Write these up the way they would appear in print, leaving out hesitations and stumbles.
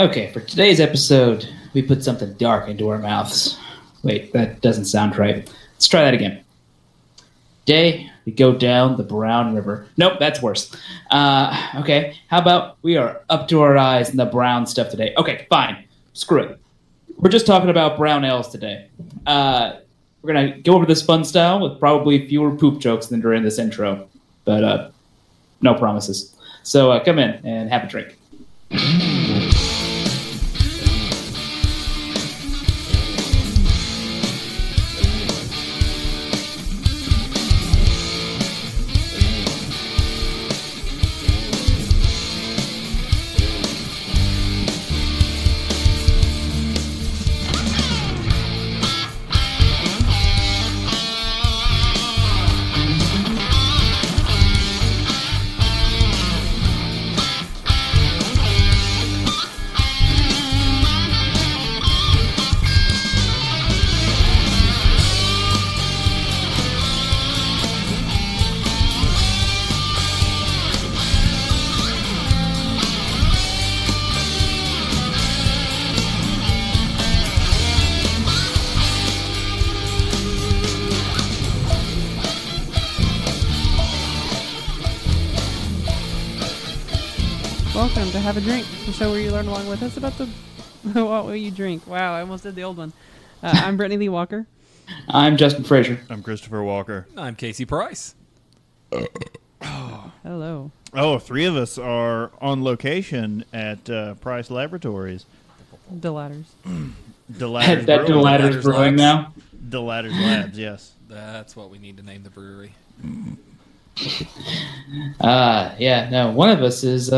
Okay, for today's episode, we put something dark into our mouths. Wait, that doesn't sound right. Let's try that again. Today, we go down the Brown River. Nope, that's worse. Okay, how about we are up to our eyes in the brown stuff today? Okay, fine. Screw it. We're just talking about brown ales today. We're going to go over this fun style with probably fewer poop jokes than during this intro. But no promises. So come in and have a drink. Welcome to Have a Drink, the show where you learn along with us about what will you drink. Wow, I almost did the old one. I'm Brittany Lee Walker. I'm Justin Frazier. I'm Christopher Walker. I'm Casey Price. Hello. Oh, three of us are on location at Price Laboratories. The Ladders. The Ladders. That The Ladders Brewing now? The Ladders Labs, yes. That's what we need to name the brewery. One of us is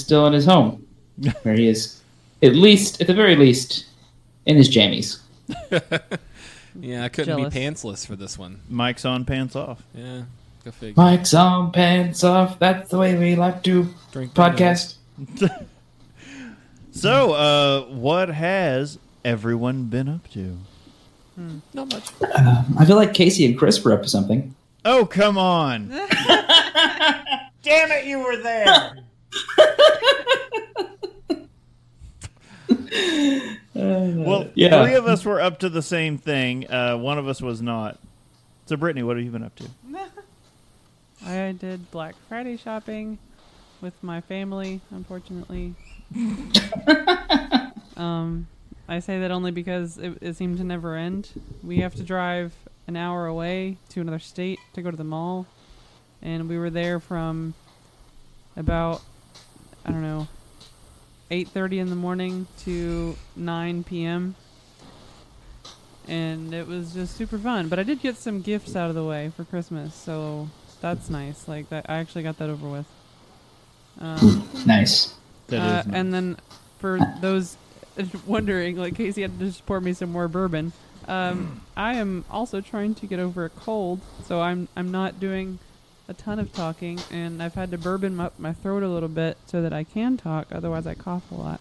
still in his home, where he is, at the very least, in his jammies. Yeah, I couldn't be pantsless for this one. Mike's on, pants off. Yeah, go figure. Mike's on, pants off. That's the way we like to drink podcast. So, what has everyone been up to? Not much. I feel like Casey and Chris were up to something. Oh, come on. Damn it, you were there. Three of us were up to the same thing. One of us was not. So, Brittany, what have you been up to? I did Black Friday shopping with my family, unfortunately. I say that only because it seemed to never end. We have to drive an hour away to another state to go to the mall, and we were there from about 8:30 in the morning to 9 p.m. and it was just super fun. But I did get some gifts out of the way for Christmas, so that's nice. Like that, I actually got that over with. Nice. That is nice. And then for those wondering, like Casey had to just pour me some more bourbon. I am also trying to get over a cold, so I'm not doing a ton of talking, and I've had to bourbon up my throat a little bit so that I can talk. Otherwise, I cough a lot.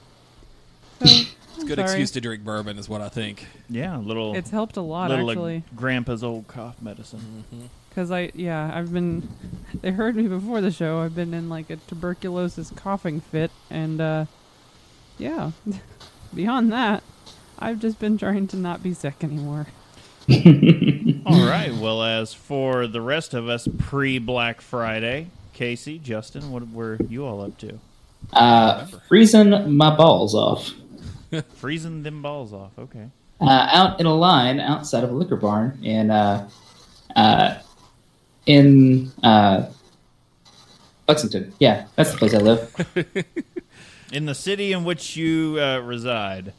So, it's a good excuse to drink bourbon, is what I think. Yeah, a little. It's helped a lot, actually. Like Grandpa's old cough medicine. Because they heard me before the show. I've been in like a tuberculosis coughing fit, and beyond that, I've just been trying to not be sick anymore. All right. Well, as for the rest of us pre-Black Friday, Casey, Justin, what were you all up to? Freezing my balls off. Freezing them balls off. Okay. Out in a line outside of a Liquor Barn in Lexington. Yeah, that's the place I live. In the city in which you reside.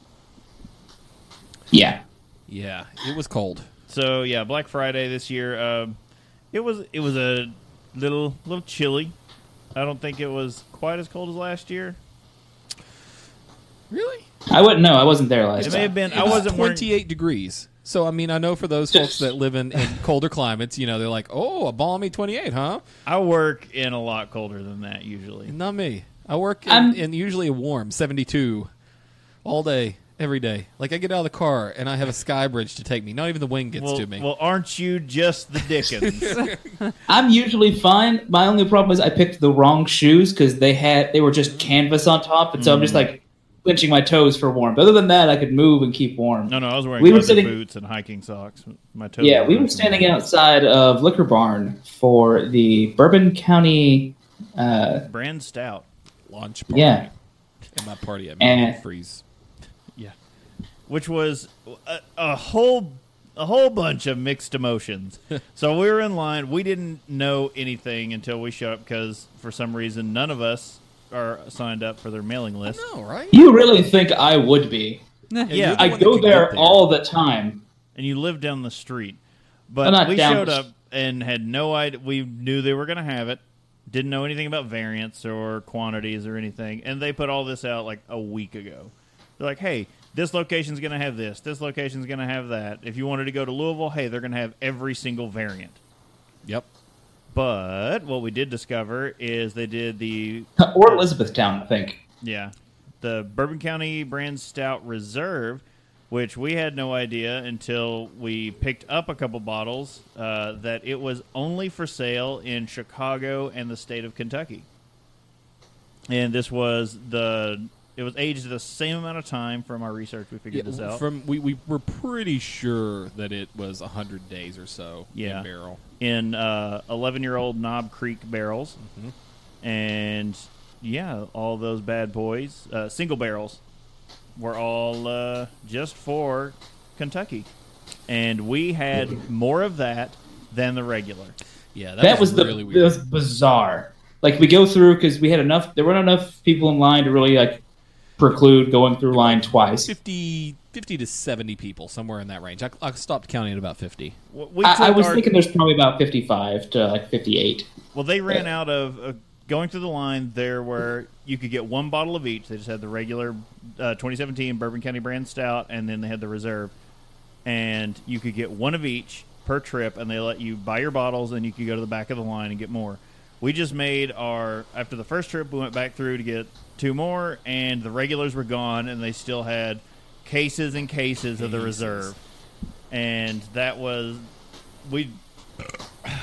Yeah, it was cold. So yeah, Black Friday this year, it was a little chilly. I don't think it was quite as cold as last year. Really? I wouldn't know. I wasn't there last year. It may have been. It wasn't 28 degrees. So I mean, I know for those folks that live in colder climates, they're like, oh, a balmy 28, huh? I work in a lot colder than that usually. Not me. I work in usually a warm 72 all day. Every day. Like, I get out of the car, and I have a sky bridge to take me. Not even the wind gets to me. Well, aren't you just the Dickens? I'm usually fine. My only problem is I picked the wrong shoes, because they were just canvas on top, and so I'm just like, pinching my toes for warmth. Other than that, I could move and keep warm. No, I was wearing boots and hiking socks. My toes. Yeah, we were standing outside of Liquor Barn for the Bourbon County Brand Stout launch party. Yeah, and my party at freeze. Yeah, which was a whole bunch of mixed emotions. So we were in line. We didn't know anything until we showed up because for some reason none of us are signed up for their mailing list. I know, right? You really think I would be? Yeah, I go there all the time. And you live down the street, but we showed up and had no idea. We knew they were going to have it. Didn't know anything about variants or quantities or anything. And they put all this out like a week ago. They're like, hey, this location's going to have this. This location's going to have that. If you wanted to go to Louisville, hey, they're going to have every single variant. Yep. But what we did discover is they did the... Or Elizabethtown, I think. Yeah. The Bourbon County Brand Stout Reserve, which we had no idea until we picked up a couple bottles, that it was only for sale in Chicago and the state of Kentucky. And this was the... It was aged the same amount of time from our research. We figured this out. We were pretty sure that it was 100 days or so in barrel. In 11-year-old Knob Creek barrels. Mm-hmm. And, yeah, all those bad boys, single barrels, were all just for Kentucky. And we had more of that than the regular. Yeah, that was really weird. That was bizarre. Like, we go through because we had enough. There weren't enough people in line to really, like, preclude going through line twice. 50 to 70 people, somewhere in that range. I stopped counting at about 50. I was thinking there's probably about 55 to like 58. Well, they ran out of going through the line. There were, you could get one bottle of each. They just had the regular 2017 Bourbon County Brand Stout, and then they had the reserve, and you could get one of each per trip, and they let you buy your bottles, and you could go to the back of the line and get more. We just made our, after the first trip, we went back through to get two more, and the regulars were gone, and they still had cases and cases of the reserve. And that was, we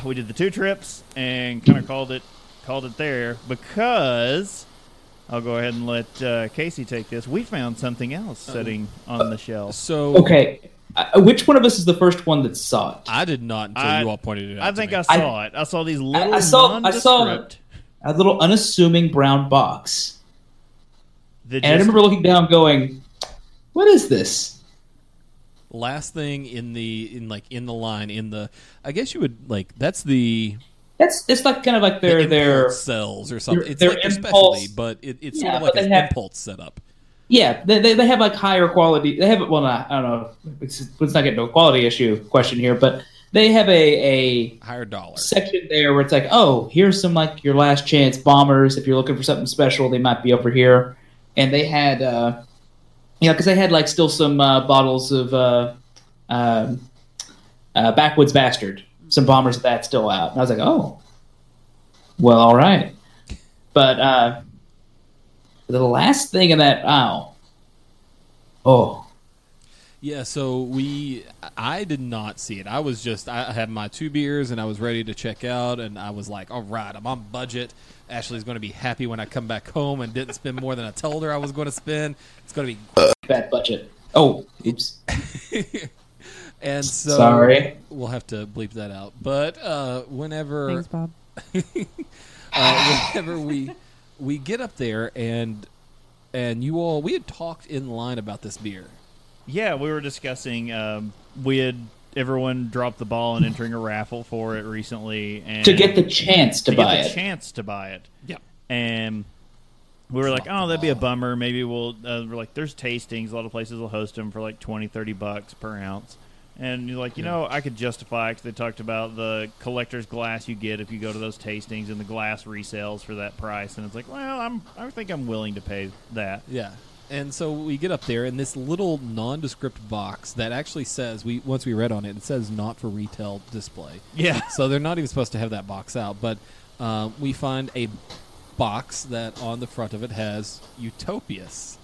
did the two trips and kind of called it there, because I'll go ahead and let Casey take this. We found something else sitting on the shelf. So okay. Which one of us is the first one that saw it? I did not until you all pointed it out. I think I saw it. I saw these little nondescript. I saw a little unassuming brown box. And I remember looking down going, what is this? Last thing in the line, I guess you would like, that's the... It's like kind of like their cells or something. It's like their specialty, but it's sort of like an impulse setup. Yeah, they have like higher quality. They have, well, I don't know. Let's not get into a quality issue question here, but they have a higher dollar section there where it's like, oh, here's some like your last chance bombers. If you're looking for something special, they might be over here. And they had, because they had like still some bottles of Backwoods Bastard, some bombers of that still out. And I was like, oh, well, all right. But, the last thing in that aisle. Oh. Yeah, so I did not see it. I had my two beers and I was ready to check out, and I was like, all right, I'm on budget. Ashley's going to be happy when I come back home and didn't spend more than I told her I was going to spend. It's going to be bad budget. Oh, oops. And so sorry. We'll have to bleep that out. But whenever... Thanks, Bob. Whenever we get up there, and you all, we had talked in line about this beer. Yeah, we were discussing. We had everyone dropped the ball on entering a raffle for it recently, and to get the chance to buy it. Yeah, and we were like, oh, that'd be a bummer. Maybe we'll. We're like, there's tastings. A lot of places will host them for like $20-$30 per ounce. And you're like, you know, I could justify because they talked about the collector's glass you get if you go to those tastings, and the glass resells for that price. And it's like, well, I think I'm willing to pay that. Yeah. And so we get up there, and this little nondescript box that actually says, once we read on it, it says not for retail display. Yeah. So they're not even supposed to have that box out. But we find a box that on the front of it has Utopias.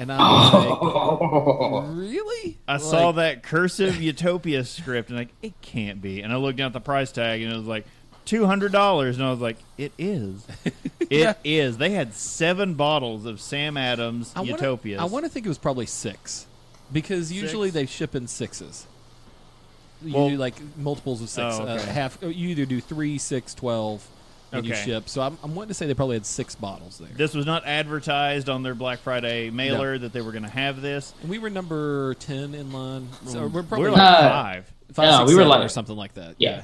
And I'm like, really? I saw that cursive Utopia script, and like, it can't be. And I looked down at the price tag, and it was like $200, and I was like, it is. It is. They had 7 bottles of Sam Adams Utopias. I want to think it was probably 6, because usually they ship in 6s. You do like multiples of 6. You either do 3, 6, 12, and you ship. So I'm wanting to say they probably had 6 bottles there. This was not advertised on their Black Friday mailer that they were going to have this. And we were number 10 in line. So we're probably we were like 5, 6, 7 or something like that. Yeah.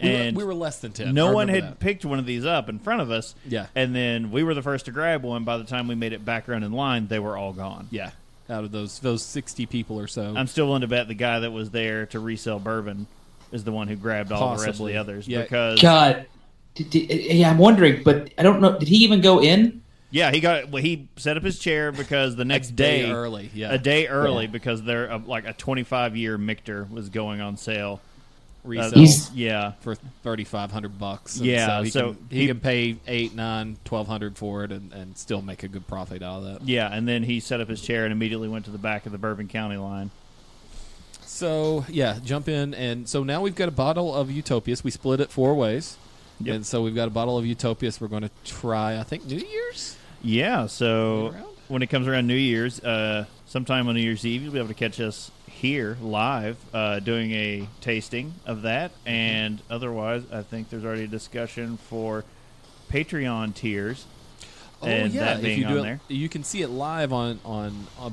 And we were less than 10. No one had picked one of these up in front of us. Yeah. And then we were the first to grab one. By the time we made it back around in line, they were all gone. Yeah. Out of those 60 people or so. I'm still willing to bet the guy that was there to resell bourbon is the one who grabbed all the rest of the others. Yeah. Because God. Yeah, I'm wondering, but I don't know. Did he even go in? Yeah, he got. Well, he set up his chair because the next a day early because they're like a 25-year Michter was going on sale. For $3,500. Yeah, so he can pay $800, $900, $1,200 for it and still make a good profit out of that. Yeah, and then he set up his chair and immediately went to the back of the Bourbon County line. So yeah, jump in, and so now we've got a bottle of Utopias. We split it 4 ways, and so we've got a bottle of Utopias. We're going to try, I think, New Year's. Yeah, so when it comes around New Year's, sometime on New Year's Eve, you'll be able to catch us here live doing a tasting of that, and otherwise I think there's already a discussion for Patreon tiers that being on there. You can see it live on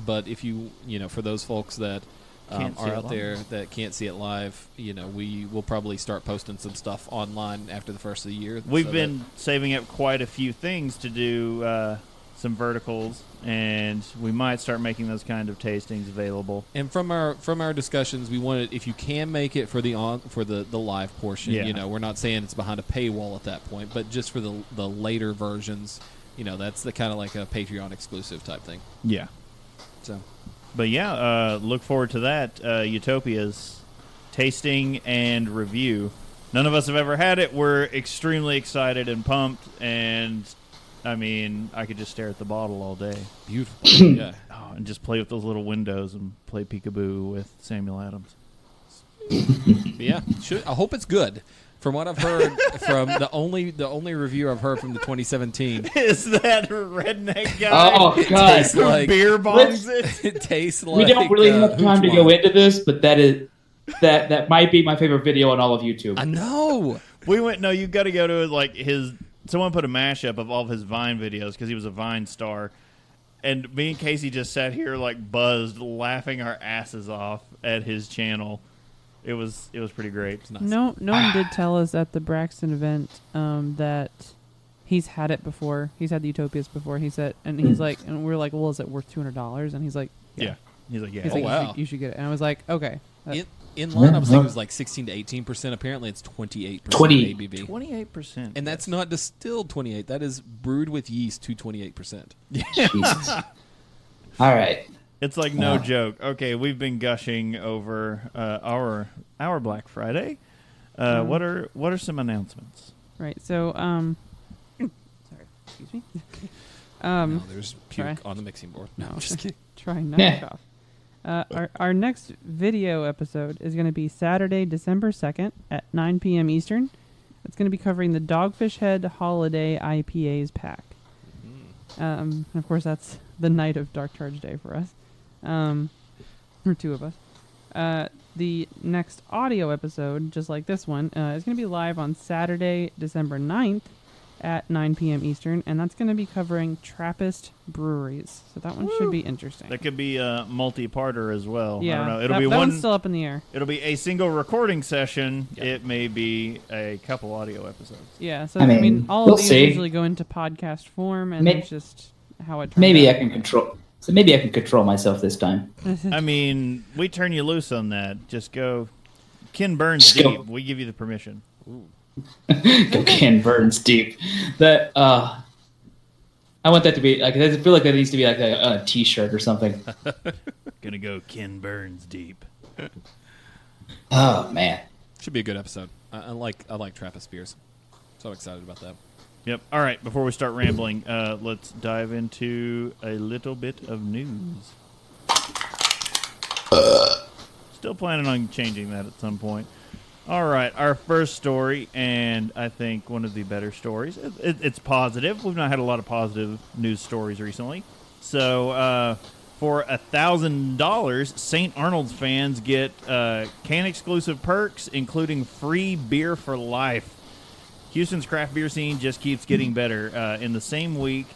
but if you for those folks that are out there that can't see it live, we will probably start posting some stuff online after the first of the year. We've been saving up quite a few things to do, some verticals, and we might start making those kind of tastings available. And from our discussions, we wanted, if you can make it for the live portion, we're not saying it's behind a paywall at that point, but just for the later versions, that's the kind of like a Patreon exclusive type thing. Yeah. So, but yeah, look forward to that Utopias tasting and review. None of us have ever had it. We're extremely excited and pumped, and I mean, I could just stare at the bottle all day. Beautiful. Yeah. Oh, and just play with those little windows and play peekaboo with Samuel Adams. Yeah. I hope it's good. From what I've heard, from the only review I've heard from the 2017. Is that redneck guy? Oh, God. Tastes like beer bombs. It tastes like... We don't really have time to go into this, but that might be my favorite video on all of YouTube. I know. You've got to go to his... Someone put a mashup of all of his Vine videos because he was a Vine star. And me and Casey just sat here buzzed, laughing our asses off at his channel. It was pretty great. It's nice. No one did tell us at the Braxton event that he's had it before. He's had the Utopias before. He said, and he's like, and we were like, well, is it worth $200? And he's like, yeah. He's like, yeah. He's like, wow. You should get it. And I was like, okay. In line, I was thinking it was 16 to 18%. Apparently, it's 28% ABV. 28%. And that's not distilled 28. That is brewed with yeast to 28%. Jesus. All right. It's no joke. Okay, we've been gushing over our Black Friday. What are some announcements? Right. So, sorry. Excuse me. No, there's puke on the mixing board. No, I'm just kidding. Trying not to cough. Our next video episode is going to be Saturday, December 2nd at 9 p.m. Eastern. It's going to be covering the Dogfish Head Holiday IPAs pack. Mm-hmm. And of course, that's the night of Dark Charge Day for us. Or 2 of us. The next audio episode, just like this one, is going to be live on Saturday, December 9th at 9 p.m. Eastern, and that's going to be covering Trappist breweries. So that one should be interesting. That could be a multi-parter as well. Yeah, I don't know. It'll be one's still up in the air. It'll be a single recording session. Yeah. It may be a couple audio episodes. Yeah, so I mean all of these usually go into podcast form, and it's just how it turns out. Maybe I can control myself this time. I mean, we turn you loose on that. Just go. Ken Burns deep. We give you the permission. Ooh. Cocaine burns deep. That I want that to be like. I feel like that needs to be like a T-shirt or something. Gonna go Ken Burns deep. Oh man, should be a good episode. I like Trappist beers, so I'm excited about that. Yep. All right. Before we start rambling, let's dive into a little bit of news. Still planning on changing that at some point. All right, our first story, and I think one of the better stories. It's positive. We've not had a lot of positive news stories recently. So for $1,000, St. Arnold's fans get can-exclusive perks, including free beer for life. Houston's craft beer scene just keeps getting better. In the same week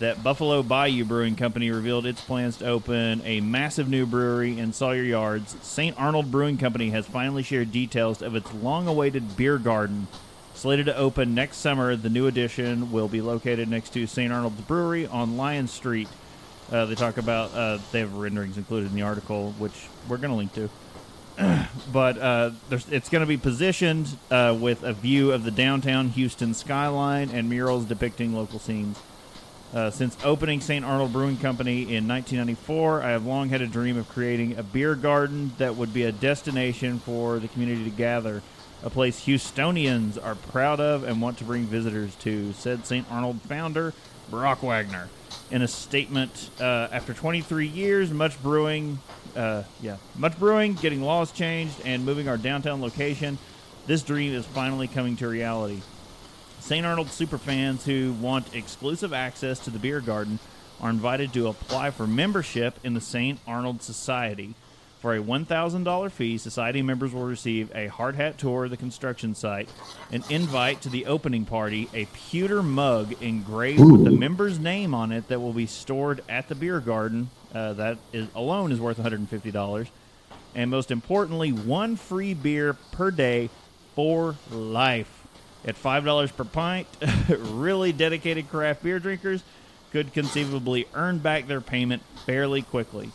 that Buffalo Bayou Brewing Company revealed its plans to open a massive new brewery in Sawyer Yards, St. Arnold Brewing Company has finally shared details of its long-awaited beer garden. Slated to open next summer, the new addition will be located next to St. Arnold's Brewery on Lion Street. They talk about, they have renderings included in the article, which we're going to link to. But it's going to be positioned with a view of the downtown Houston skyline and murals depicting local scenes. Since opening St. Arnold Brewing Company in 1994, I have long had a dream of creating a beer garden that would be a destination for the community to gather, a place Houstonians are proud of and want to bring visitors to, said St. Arnold founder Brock Wagner. In a statement, after 23 years, much brewing, getting laws changed, and moving our downtown location, this dream is finally coming to reality. St. Arnold superfans who want exclusive access to the beer garden are invited to apply for membership in the St. Arnold Society. For a $1,000 fee, Society members will receive a hard hat tour of the construction site, an invite to the opening party, a pewter mug engraved with the member's name on it that will be stored at the beer garden. That is alone is worth $150. And most importantly, one free beer per day for life. At $5 per pint, really dedicated craft beer drinkers could conceivably earn back their payment fairly quickly.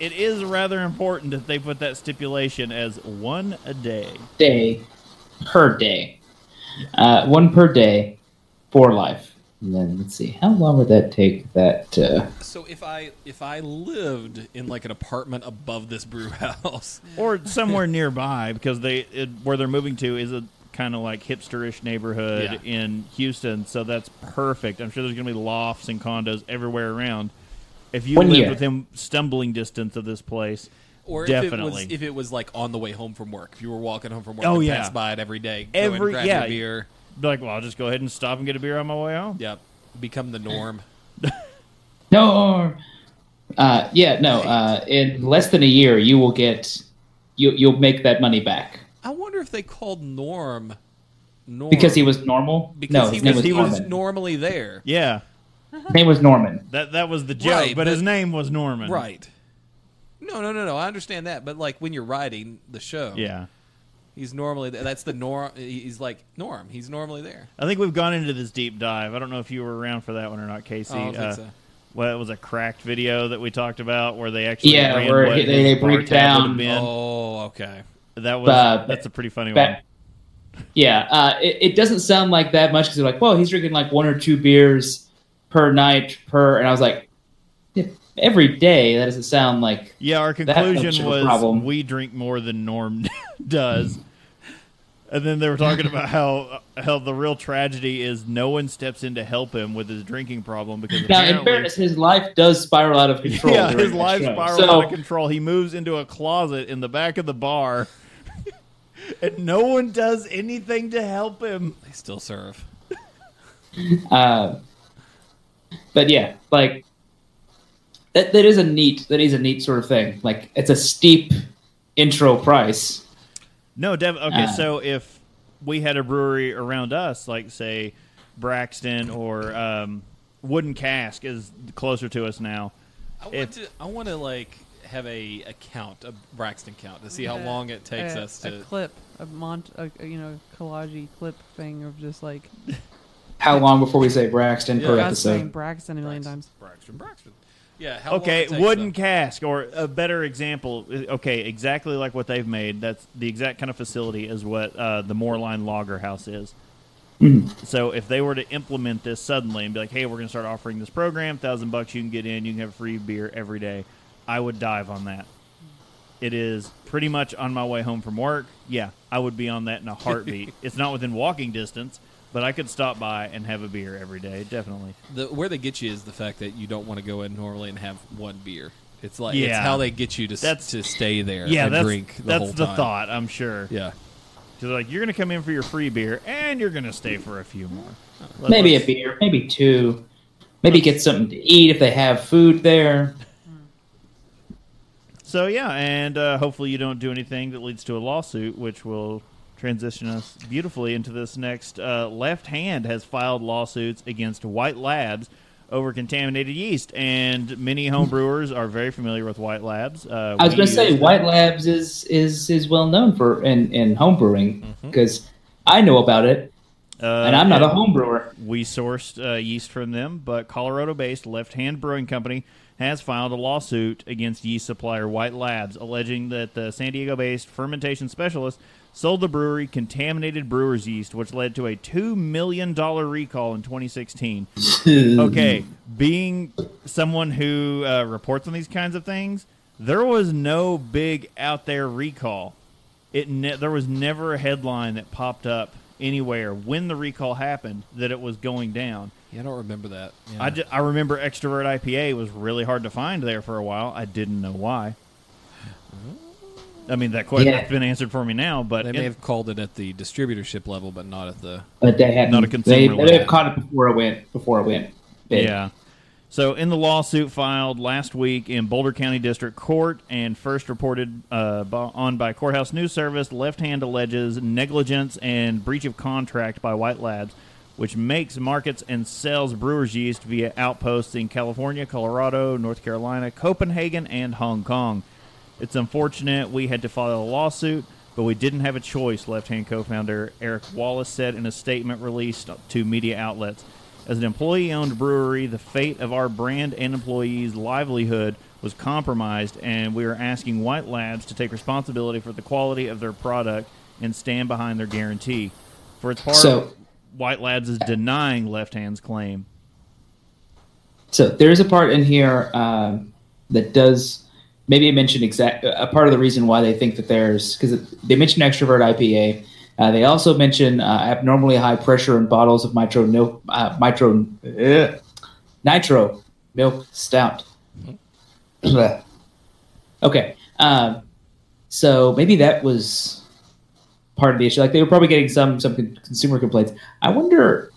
It is rather important that they put that stipulation as one a day. Per day. One per day for life. And then let's see, how long would that take? That so if I lived in like an apartment above this brew house, or somewhere nearby, because where they're moving to is a kind of like hipsterish neighborhood in Houston, so that's perfect. I'm sure there's going to be lofts and condos everywhere around. If you live within stumbling distance of this place, or definitely. If it was like on the way home from work, if you were walking home from work, pass by it every day, go and grab your beer. Be like, well, I'll just go ahead and stop and get a beer on my way home. Yep, become the norm. In less than a year, you will get you'll make that money back. I wonder if they called Norm. Because he was normal? Because he was normally there. Yeah. His name was Norman. That was the joke, right, but his name was Norman. Right. No. I understand that, but like when you're writing the show. Yeah. He's normally there. That's the norm. He's like Norm. He's normally there. I think we've gone into this deep dive. I don't know if you were around for that one or not, Casey. I don't think so. Well, it was a Cracked video that we talked about where they actually ran what they break down. Oh, okay. That's a pretty funny one. Yeah, it doesn't sound like that much because they're like, well, he's drinking like one or two beers per night and I was like, every day that doesn't sound like. Yeah, our conclusion was we drink more than Norm does, and then they were talking about how the real tragedy is no one steps in to help him with his drinking problem because now in fairness, his life does spiral out of control. Yeah, his life spirals out of control. He moves into a closet in the back of the bar. And no one does anything to help him. They still serve. But yeah, like that is a neat sort of thing. Like it's a steep intro price. No, okay. So if we had a brewery around us, like say Braxton or Wooden Cask is closer to us now. I want to like have a Braxton count to see how long it takes us to collage clip thing of just like how long before we say Braxton per episode. Braxton a million times. Braxton. Yeah. How long it takes Wooden Cask, or a better example. Okay, exactly like what they've made. That's the exact kind of facility is what the Moorline Lager House is. So if they were to implement this suddenly and be like, hey, we're going to start offering this program, $1,000 you can get in, you can have free beer every day. I would dive on that. It is pretty much on my way home from work. Yeah, I would be on that in a heartbeat. It's not within walking distance, but I could stop by and have a beer every day, definitely. Where they get you is the fact that you don't want to go in normally and have one beer. It's like it's how they get you to stay there and drink the whole time. That's the thought, I'm sure. Yeah. Because, like, you're going to come in for your free beer, and you're going to stay for a few more. Maybe a beer, maybe two. Maybe get something to eat if they have food there. So, yeah, and hopefully you don't do anything that leads to a lawsuit, which will transition us beautifully into this next. Left Hand has filed lawsuits against White Labs over contaminated yeast, and many homebrewers are very familiar with White Labs. I was going to say, White Labs is well known for in homebrewing, because I know about it, and I'm not a homebrewer. We sourced yeast from them, but Colorado-based Left Hand Brewing Company has filed a lawsuit against yeast supplier White Labs, alleging that the San Diego-based fermentation specialist sold the brewery contaminated brewer's yeast, which led to a $2 million recall in 2016. Okay, being someone who reports on these kinds of things, there was no big out-there recall. There was never a headline that popped up anywhere when the recall happened that it was going down. Yeah, I don't remember that. Yeah. I remember Extrovert IPA was really hard to find there for a while. I didn't know why. I mean, that question has been answered for me now, but they may have called it at the distributorship level, but not at the. But they had not a consumer. They may have caught it before it went. Yeah. So, in the lawsuit filed last week in Boulder County District Court and first reported on by Courthouse News Service, Left Hand alleges negligence and breach of contract by White Labs, which makes, markets, and sells brewer's yeast via outposts in California, Colorado, North Carolina, Copenhagen, and Hong Kong. It's unfortunate we had to file a lawsuit, but we didn't have a choice, Left Hand co-founder Eric Wallace said in a statement released to media outlets. As an employee-owned brewery, the fate of our brand and employees' livelihood was compromised, and we are asking White Labs to take responsibility for the quality of their product and stand behind their guarantee. For its part, White Labs is denying Left Hand's claim. So there's a part in here that does... Maybe I mentioned a part of the reason why they think that there's, because they mentioned Extrovert IPA. They also mention abnormally high pressure in bottles of Nitro Milk Stout. Mm-hmm. Okay. So maybe that was part of the issue. Like, they were probably getting some consumer complaints. I wonder,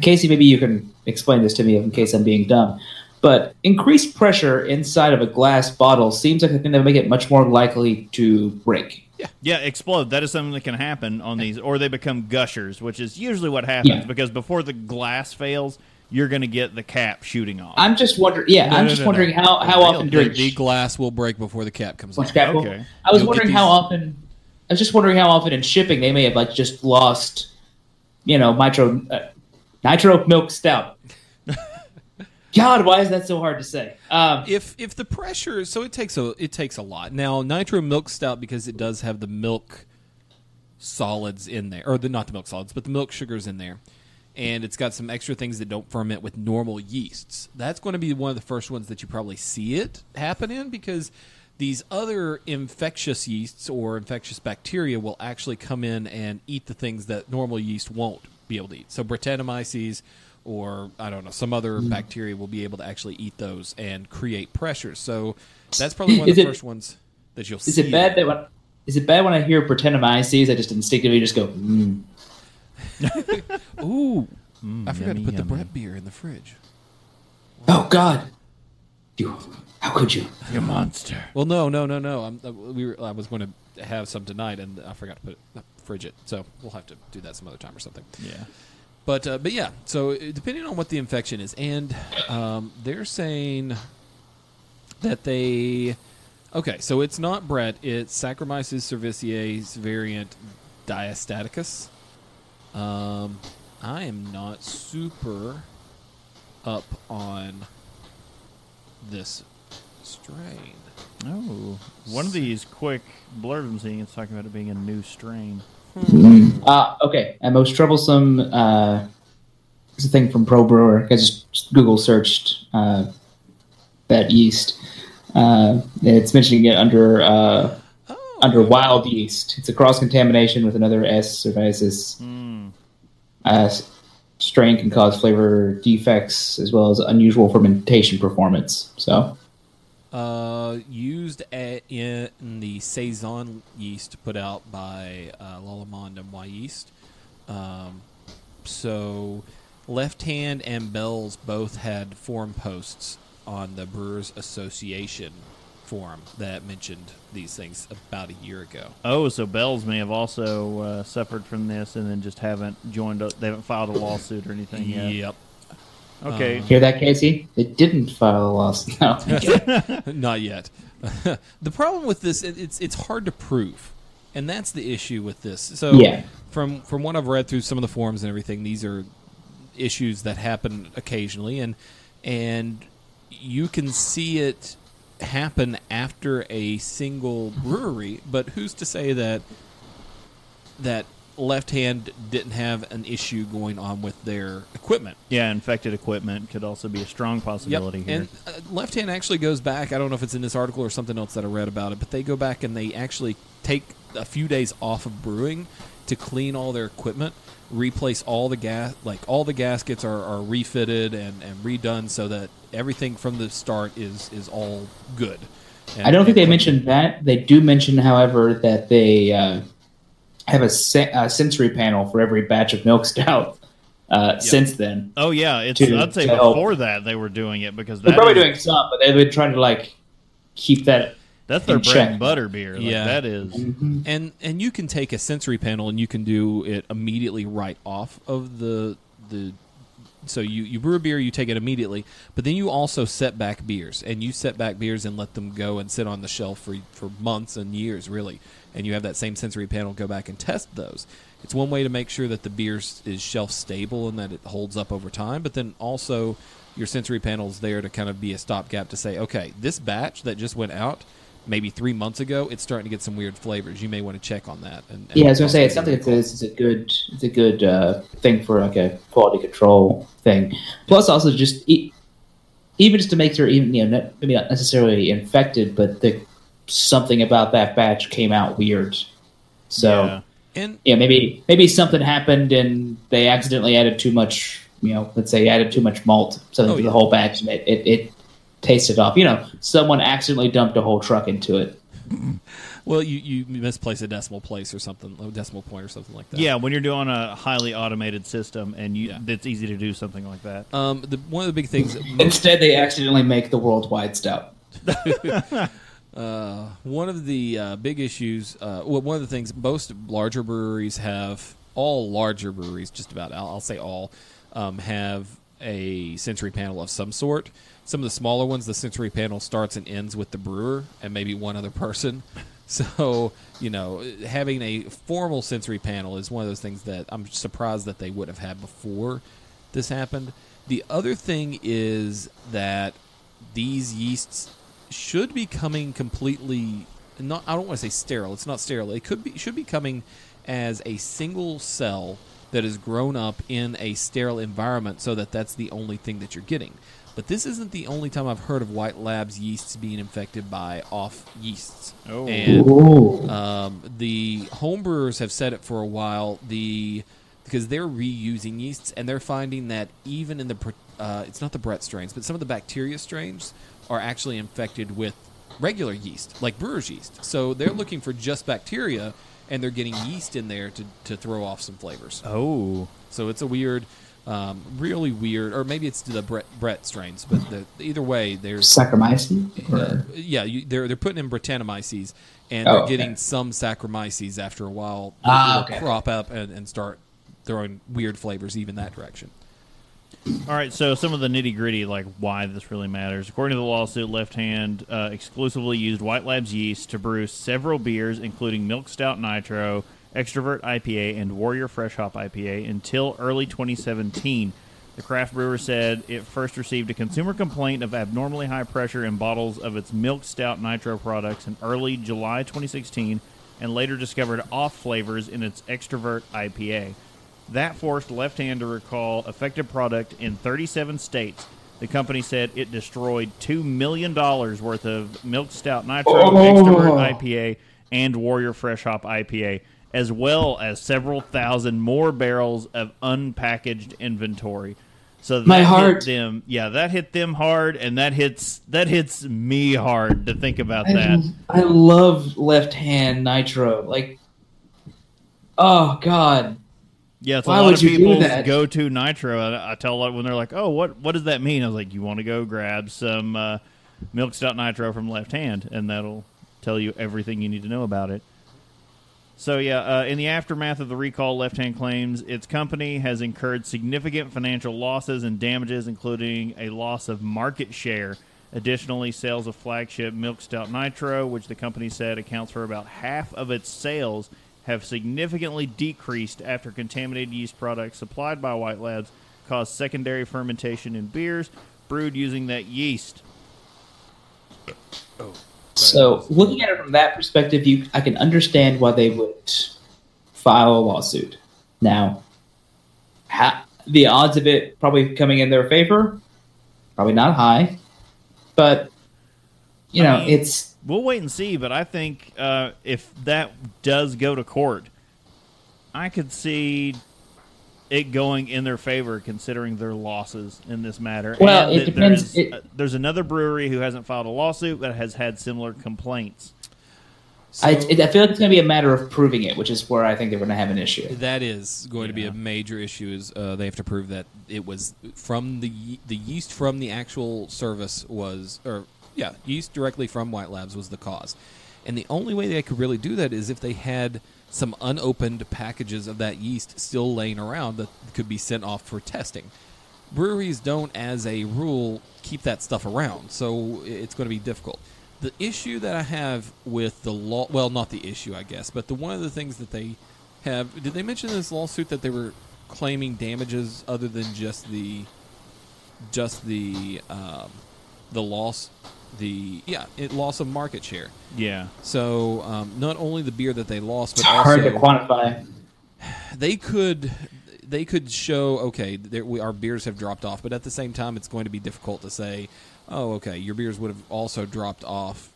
Casey, maybe you can explain this to me in case I'm being dumb. But increased pressure inside of a glass bottle seems like a thing that would make it much more likely to break. Yeah, explode. That is something that can happen on these, or they become gushers, which is usually what happens, because before the glass fails, you're going to get the cap shooting off. I'm just wondering. Yeah, wondering how often during the glass will break before the cap comes off. Okay. I was wondering how often. I was just wondering how often in shipping they may have just lost, Nitro Milk Stout. God, why is that so hard to say? If the pressure, so it takes a lot. Now, Nitro Milk Stout, because it does have the milk solids in there, or not the milk solids, but the milk sugars in there, and it's got some extra things that don't ferment with normal yeasts. That's going to be one of the first ones that you probably see it happen in, because these other infectious yeasts or infectious bacteria will actually come in and eat the things that normal yeast won't be able to eat. So Brettanomyces, or I don't know, some other bacteria will be able to actually eat those and create pressure. So that's probably one of the first ones that you'll see. Is it bad when I hear Brettanomyces, I just instinctively just go, Ooh, I forgot to put the Brett beer in the fridge. Wow. Oh, God. How could you? You're a monster. Well, no. I was going to have some tonight, and I forgot to put it, fridge it. So we'll have to do that some other time or something. Yeah. But yeah, so depending on what the infection is, and they're saying that so it's not Brett, it's Saccharomyces cerevisiae variant diastaticus. I am not super up on this strain. Oh, one of these quick blurbs I'm seeing, it's talking about it being a new strain. Okay. And most troublesome is a thing from Pro Brewer. I just Google searched that yeast. It's mentioning it under wild yeast. It's a cross contamination with another S. cerevisiae. Strain can cause flavor defects as well as unusual fermentation performance. So. Used in the Saison yeast put out by Lalamond and Y Yeast. So Left Hand and Bells both had forum posts on the Brewers Association forum that mentioned these things about a year ago. Oh, so Bells may have also suffered from this and then just haven't joined up. They haven't filed a lawsuit or anything yet. Yep. Okay. Hear that, Casey? It didn't file a lawsuit. No. Not yet. The problem with this, it's hard to prove, and that's the issue with this. So yeah. From what I've read through some of the forums and everything, these are issues that happen occasionally, and you can see it happen after a single brewery, but who's to say that Left Hand didn't have an issue going on with their equipment? Yeah, infected equipment could also be a strong possibility here. And Left Hand actually goes back, I don't know if it's in this article or something else that I read about it, but they go back and they actually take a few days off of brewing to clean all their equipment, replace all the gas, like all the gaskets are refitted and redone so that everything from the start is all good. And I don't think they mentioned that. They do mention, however, that they... have a sensory panel for every batch of milk stout yep. since then. Oh, yeah. I'd say before that they were doing it because they're probably doing some, but they've been trying to keep that. That's their bread and butter beer. Yeah, that is. Mm-hmm. And you can take a sensory panel and you can do it immediately right off of the. So you brew a beer, you take it immediately, but then you also set back beers, and you set back beers and let them go and sit on the shelf for months and years, really. And you have that same sensory panel go back and test those. It's one way to make sure that the beer is shelf stable and that it holds up over time, but then also your sensory panel is there to kind of be a stopgap to say, okay, this batch that just went out maybe 3 months ago, it's starting to get some weird flavors. You may want to check on that. And yeah, I was going to say, it's something that is a good thing for a quality control thing. Plus also just even just to make sure, maybe not necessarily infected, but something about that batch came out weird. So, yeah. Maybe something happened and they accidentally added too much, let's say added too much malt. So the whole batch, and it tasted off. Someone accidentally dumped a whole truck into it. Well, you misplace a decimal place or something, a decimal point or something like that. Yeah, when you're doing a highly automated system, and it's easy to do something like that. One of the big things... Instead, they accidentally make the worldwide stout. One of the big issues... one of the things most larger breweries have... All larger breweries, just about, I'll say all, have a sensory panel of some sort. Some of the smaller ones, the sensory panel starts and ends with the brewer and maybe one other person. So, having a formal sensory panel is one of those things that I'm surprised that they would have had before this happened. The other thing is that these yeasts should be coming completely, I don't want to say sterile. It's not sterile. It should be coming as a single cell that is grown up in a sterile environment so that that's the only thing that you're getting. But this isn't the only time I've heard of White Labs yeasts being infected by off yeasts. Oh. And the homebrewers have said it for a while, because they're reusing yeasts, and they're finding that even in the it's not the Brett strains, but some of the bacteria strains are actually infected with regular yeast, like brewer's yeast. So they're looking for just bacteria, and they're getting yeast in there to throw off some flavors. Oh. So it's a weird... really weird, or maybe it's the Brett strains, but either way, there's Saccharomyces. They're putting in Brettanomyces, and they're getting some Saccharomyces after a while. They'll crop up and start throwing weird flavors even that direction. All right, so some of the nitty gritty, like why this really matters. According to the lawsuit, Left Hand exclusively used White Labs yeast to brew several beers, including Milk Stout Nitro, Extrovert IPA, and Warrior Fresh Hop IPA until early 2017. The craft brewer said it first received a consumer complaint of abnormally high pressure in bottles of its Milk Stout Nitro products in early July 2016 and later discovered off flavors in its Extrovert IPA. That forced Left Hand to recall affected product in 37 states. The company said it destroyed $2 million worth of Milk Stout Nitro, Extrovert IPA, and Warrior Fresh Hop IPA, as well as several thousand more barrels of unpackaged inventory. So that that hit them hard, and that hits me hard to think about that. I love Left Hand Nitro. Like, oh God. Yeah, it's a lot of people's go-to Nitro. I tell when they're like, "Oh, what does that mean?" I was like, "You want to go grab some milk stout Nitro from Left Hand, and that'll tell you everything you need to know about it." So yeah, in the aftermath of the recall, Left Hand claims its company has incurred significant financial losses and damages, including a loss of market share. Additionally, sales of flagship milk stout Nitro, which the company said accounts for about half of its sales, have significantly decreased after contaminated yeast products supplied by White Labs caused secondary fermentation in beers brewed using that yeast. Oh, so looking at it from that perspective, I can understand why they would file a lawsuit. Now, the odds of it probably coming in their favor, probably not high, but it's... We'll wait and see, but I think if that does go to court, I could see it going in their favor considering their losses in this matter. Well, and it depends. There's another brewery who hasn't filed a lawsuit but has had similar complaints. So, I feel like it's going to be a matter of proving it, which is where I think they're going to have an issue. That is going to be a major issue. Is they have to prove that it was from the yeast from the actual service was... Yeah, yeast directly from White Labs was the cause. And the only way they could really do that is if they had some unopened packages of that yeast still laying around that could be sent off for testing. Breweries don't, as a rule, keep that stuff around, so it's going to be difficult. The issue that I have with the law... Well, not the issue, I guess, but one of the things that they have... Did they mention in this lawsuit that they were claiming damages other than the loss... loss of market share. Yeah. So not only the beer that they lost, but it's also hard to quantify. They could show our beers have dropped off, but at the same time, it's going to be difficult to say, oh, okay, your beers would have also dropped off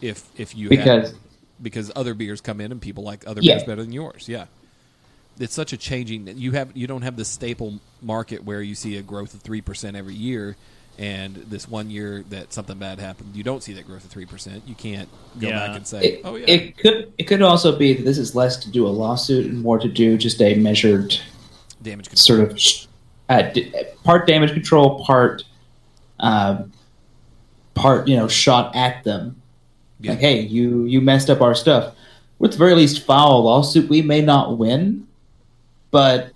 because other beers come in and people like other beers better than yours. Yeah. It's such a changing that you don't have the staple market where you see a growth of 3% every year. And this one year that something bad happened, you don't see that growth of 3%. You can't go back and say, It could also be that this is less to do a lawsuit and more to do just a measured damage control. Sort of part damage control, part shot at them. Yeah. Like, hey, you messed up our stuff. Or at the very least, file a lawsuit. We may not win, but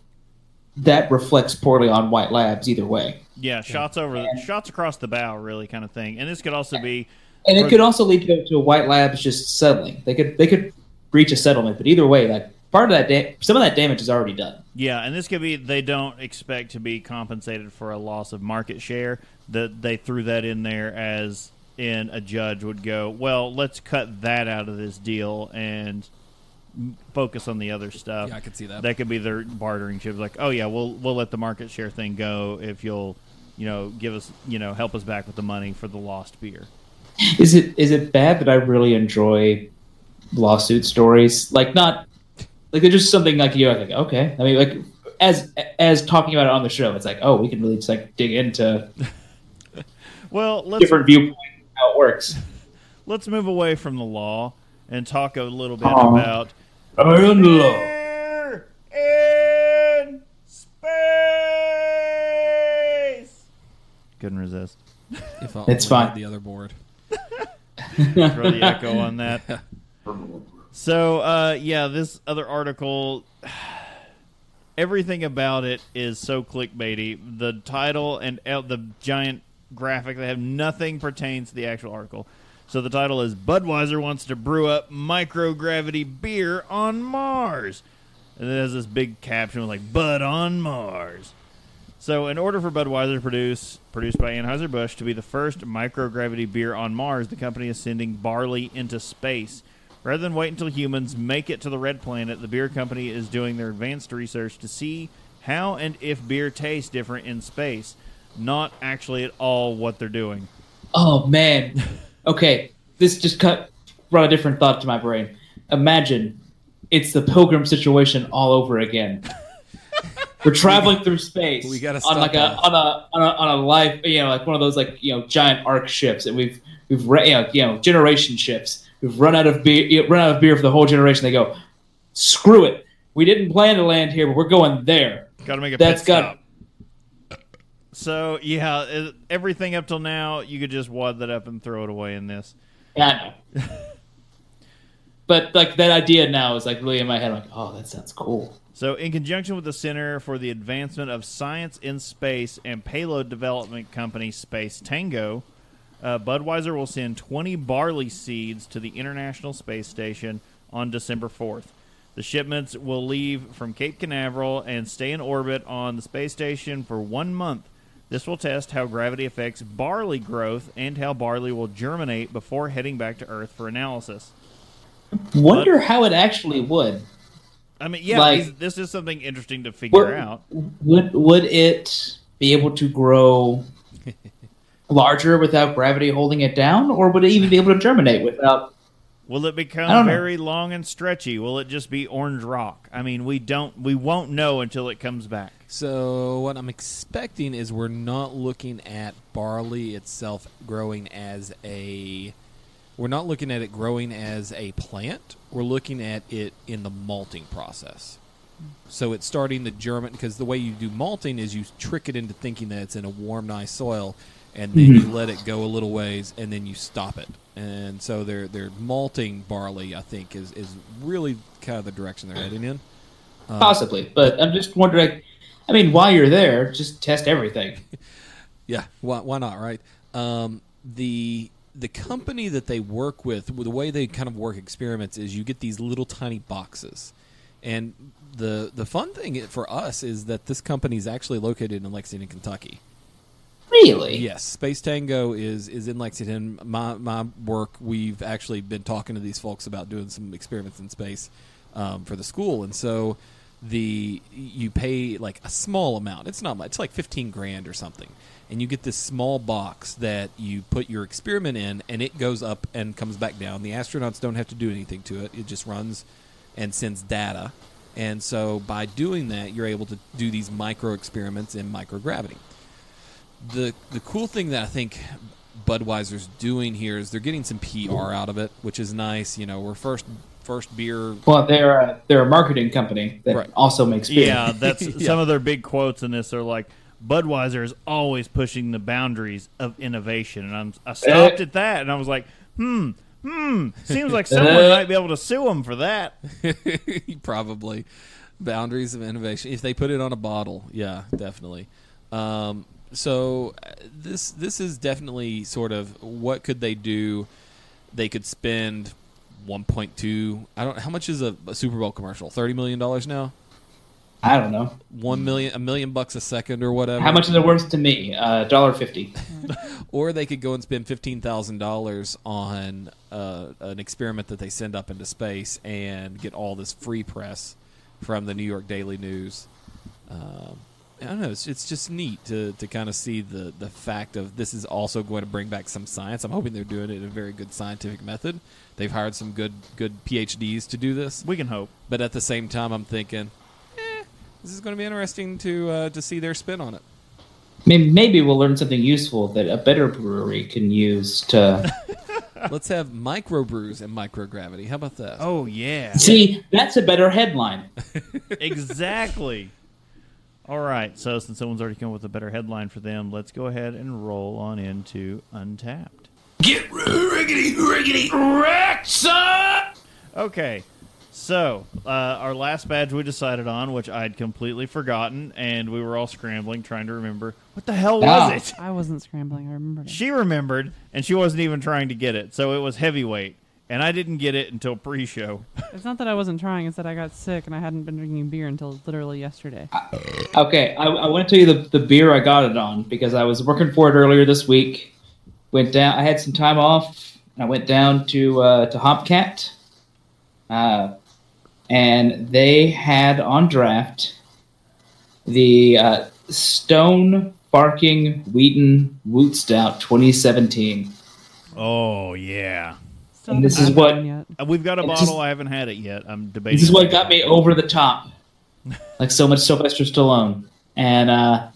that reflects poorly on White Labs either way. Yeah, shots across the bow, really, kind of thing. And this could also be... And it could also lead to White Labs just settling. They could reach a settlement, but either way, like some of that damage is already done. Yeah, and this could be they don't expect to be compensated for a loss of market share. They threw that in there as in a judge would go, well, let's cut that out of this deal and... focus on the other stuff. Yeah, I could see that. That could be their bartering chip. Like, oh yeah, we'll let the market share thing go if you'll, give us, help us back with the money for the lost beer. Is it bad that I really enjoy lawsuit stories? Like, not like they're just something like I think okay. I mean, like as talking about it on the show, it's like we can really just like dig into different viewpoints how it works. Let's move away from the law and talk a little bit about. Beer in space. Couldn't resist. It's fine. The other board. Throw the echo on that. So, this other article, everything about it is so clickbaity. The title and the giant graphic, they have nothing pertains to the actual article. So the title is Budweiser Wants to Brew Up Microgravity Beer on Mars. And it has this big caption like, Bud on Mars. So in order for Budweiser produced by Anheuser-Busch, to be the first microgravity beer on Mars, the company is sending barley into space. Rather than wait until humans make it to the red planet, the beer company is doing their advanced research to see how and if beer tastes different in space. Not actually at all what they're doing. Oh, man. Okay, this just brought a different thought to my brain. Imagine it's the Pilgrim situation all over again. We're traveling through space on a life, you know, like one of those, like, you know, giant arc ships, and we've generation ships. We've run out of beer for the whole generation. They go, screw it. We didn't plan to land here, but we're going there. Got to make a pit stop. So yeah, everything up till now, you could just wad that up and throw it away in this. Yeah, I know. But like that idea now is like really in my head. I'm like, oh, that sounds cool. So, in conjunction with the Center for the Advancement of Science in Space and payload development company Space Tango, Budweiser will send 20 barley seeds to the International Space Station on December 4th. The shipments will leave from Cape Canaveral and stay in orbit on the space station for 1 month. This will test how gravity affects barley growth and how barley will germinate before heading back to Earth for analysis. Wonder how it actually would. I mean, yeah, like, this is something interesting to figure out. Would it be able to grow larger without gravity holding it down, or would it even be able to germinate without? Will it become very long and stretchy? Will it just be orange rock? I mean, we won't know until it comes back. So what I'm expecting is we're not looking at barley itself growing as a. We're not looking at it growing as a plant. We're looking at it in the malting process. So it's starting to germinate, because the way you do malting is you trick it into thinking that it's in a warm, nice soil, and then you let it go a little ways, and then you stop it. And so they're malting barley, I think, is really kind of the direction they're heading in. Possibly, but I'm just wondering, I mean, while you're there, just test everything. Yeah, why not, right? The company that they work with, the way they kind of work experiments is you get these little tiny boxes. And the fun thing for us is that this company is actually located in Lexington, Kentucky. Really? Yes. Space Tango is in Lexington. My work, we've actually been talking to these folks about doing some experiments in space for the school. And so you pay like a small amount. It's not much. It's like $15,000 or something. And you get this small box that you put your experiment in, and it goes up and comes back down. The astronauts don't have to do anything to it. It just runs and sends data. And so by doing that, you're able to do these micro experiments in microgravity. The cool thing that I think Budweiser's doing here is they're getting some PR out of it, which is nice. You know, we're first beer. Well, they're a marketing company that also makes beer. Yeah, that's some of their big quotes in this are like, Budweiser is always pushing the boundaries of innovation. And I stopped at that, and I was like, seems like someone might be able to sue them for that. Probably. Boundaries of innovation. If they put it on a bottle, yeah, definitely. So this is definitely sort of what could they do? They could spend 1.2. I don't. How much is a Super Bowl commercial? $30 million now. I don't know. $1 million a second or whatever. How much is it worth to me? $1.50. Or they could go and spend $15,000 on an experiment that they send up into space and get all this free press from the New York Daily News. I don't know. It's just neat to kind of see the fact of this is also going to bring back some science. I'm hoping they're doing it in a very good scientific method. They've hired some good PhDs to do this. We can hope. But at the same time, I'm thinking, this is going to be interesting to see their spin on it. Maybe we'll learn something useful that a better brewery can use to... Let's have microbrews and microgravity. How about that? Oh, yeah. See, that's a better headline. Exactly. All right, so since someone's already come up with a better headline for them, let's go ahead and roll on into Untapped. Get riggedy wrecked up! Okay, so our last badge we decided on, which I'd completely forgotten, and we were all scrambling trying to remember. What the hell was it? I wasn't scrambling, I remembered it. She remembered, and she wasn't even trying to get it, so it was heavyweight. And I didn't get it until pre-show. It's not that I wasn't trying. It's that I got sick and I hadn't been drinking beer until literally yesterday. I want to tell you the beer I got it on because I was working for it earlier this week. Went down. I had some time off, and I went down to Hopcat, and they had on draft the Stone Barking Wheaton Woot Stout 2017. Oh, yeah. And this is what we've got a bottle. I haven't had it yet. I'm debating. This is what got me over the top like so much Sylvester Stallone. And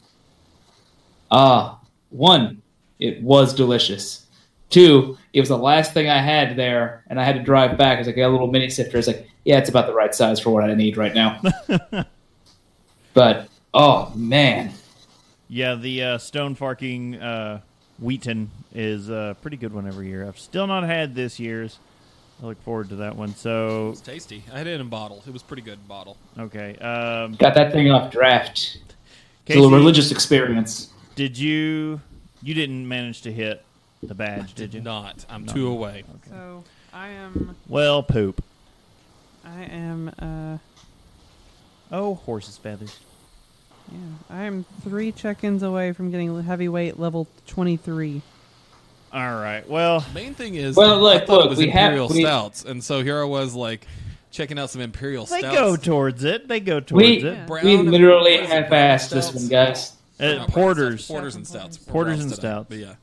one, it was delicious. Two, it was the last thing I had there, and I had to drive back. It's like I got a little mini sifter. It's like, yeah, it's about the right size for what I need right now. But oh man, yeah, the Stone Farking Wheaton is a pretty good one every year. I've still not had this year's. I look forward to that one. So it's tasty. I had it in a bottle. It was pretty good in a bottle. Okay, got that thing off draft. It's a religious experience. Did you? You didn't manage to hit the badge, did you? Not. I'm two away. Okay. So I am. Well, poop. I am. Oh, horse's feathers. Yeah, I am 3 check-ins away from getting heavyweight level 23. All right. Well, the main thing is, well, look, it was imperial stouts, and so here I was like checking out some imperial stouts. They go towards it. Yeah. We literally half-assed this one, guys. Porters and stouts. But yeah.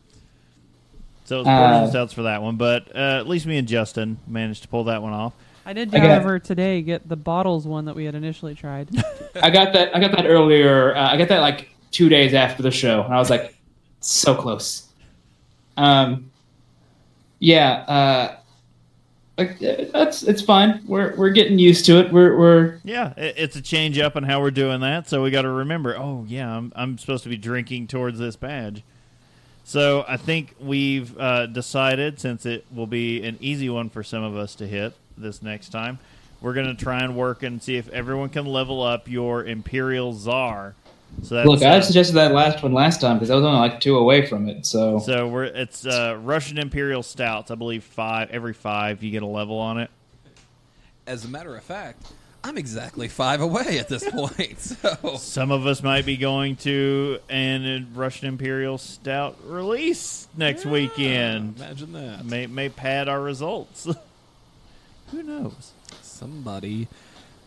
So it was porters and stouts for that one, but at least me and Justin managed to pull that one off. I did, however, today get the bottles one that we had initially tried. I got that earlier. I got that like 2 days after the show, and I was like, so close. It's fine. We're getting used to it. It's a change up in how we're doing that. So we got to remember. Oh yeah, I'm supposed to be drinking towards this badge. So I think we've decided, since it will be an easy one for some of us to hit this next time, we're gonna try and work and see if everyone can level up your Imperial Czar. So that's, look, I suggested that last one last time because I was only like 2 away from it. So it's Russian Imperial Stouts. I believe 5 every 5 you get a level on it. As a matter of fact, I'm exactly 5 away at this point. So some of us might be going to a Russian Imperial Stout release next weekend. Imagine that. May pad our results. Who knows? Somebody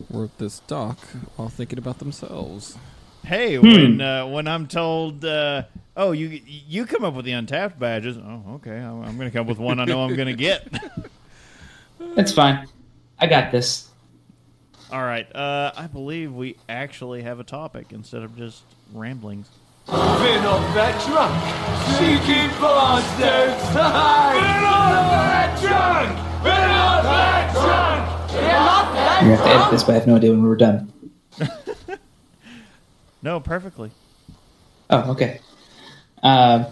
wrote this doc while thinking about themselves. Hey, when I'm told, you come up with the Untapped badges. Oh, okay. I'm going to come up with one I know I'm going to get. That's fine. I got this. All right. I believe we actually have a topic instead of just ramblings. Been on that truck. Seeking bastards. Been on that truck. Been on that truck. Been on that truck. You're going to have to edit this, but I have no idea when we're done. No, perfectly. Oh, okay. So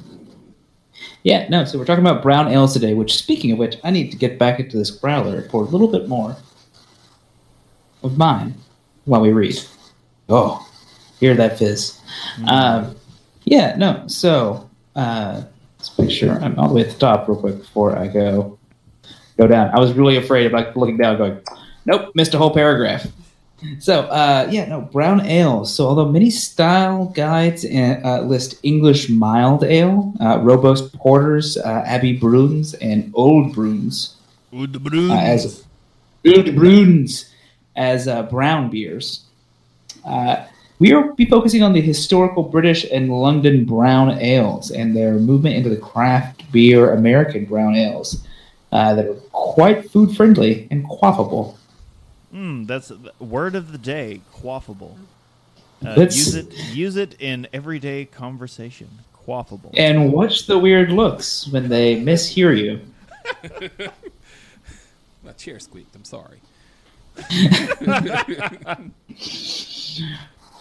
we're talking about brown ales today, which, speaking of which, I need to get back into this growler and pour a little bit more of mine while we read. Oh, hear that fizz. Mm-hmm. Let's make sure I'm all the way at the top real quick before I go down. I was really afraid of looking down going, nope, missed a whole paragraph. So, brown ales. So, although many style guides list English mild ale, robust porters, abbey bruins, and old bruins, as brown beers, we'll be focusing on the historical British and London brown ales and their movement into the craft beer American brown ales that are quite food friendly and quaffable. That's the word of the day, quaffable. Use it in everyday conversation, quaffable. And watch the weird looks when they mishear you. My chair squeaked, I'm sorry.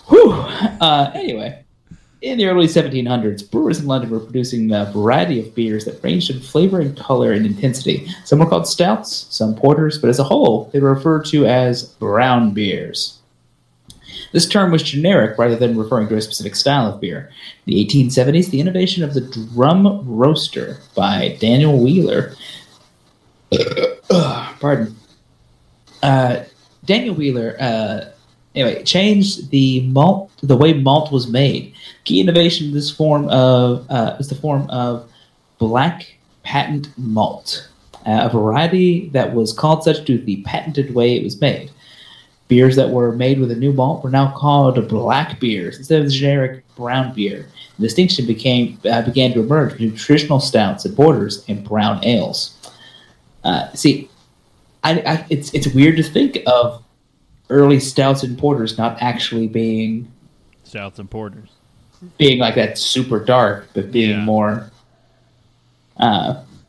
Whew. Anyway, in the early 1700s, brewers in London were producing a variety of beers that ranged in flavor and color and intensity. Some were called stouts, some porters, but as a whole, they were referred to as brown beers. This term was generic rather than referring to a specific style of beer. In the 1870s, the innovation of the drum roaster by Daniel Wheeler... Pardon. Daniel Wheeler... Anyway, it changed the way malt was made. Key innovation in this form is the form of black patent malt, a variety that was called such due to the patented way it was made. Beers that were made with a new malt were now called black beers instead of the generic brown beer. The distinction began to emerge between traditional stouts and porters and brown ales. It's weird to think of early stouts and porters not actually being stouts and porters, being like that super dark, but being more.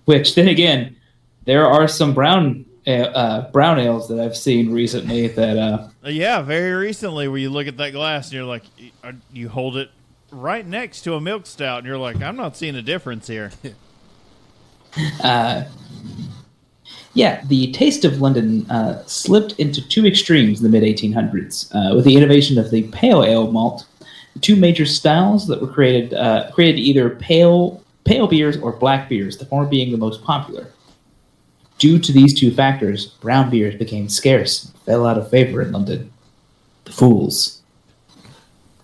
Which then again, there are some brown ales that I've seen recently that very recently, where you look at that glass and you're like, you hold it right next to a milk stout and you're like, I'm not seeing a difference here. The taste of London slipped into two extremes in the mid-1800s. With the innovation of the pale ale malt, the two major styles that were created either pale beers or black beers, the former being the most popular. Due to these two factors, brown beers became scarce and fell out of favor in London. The fools.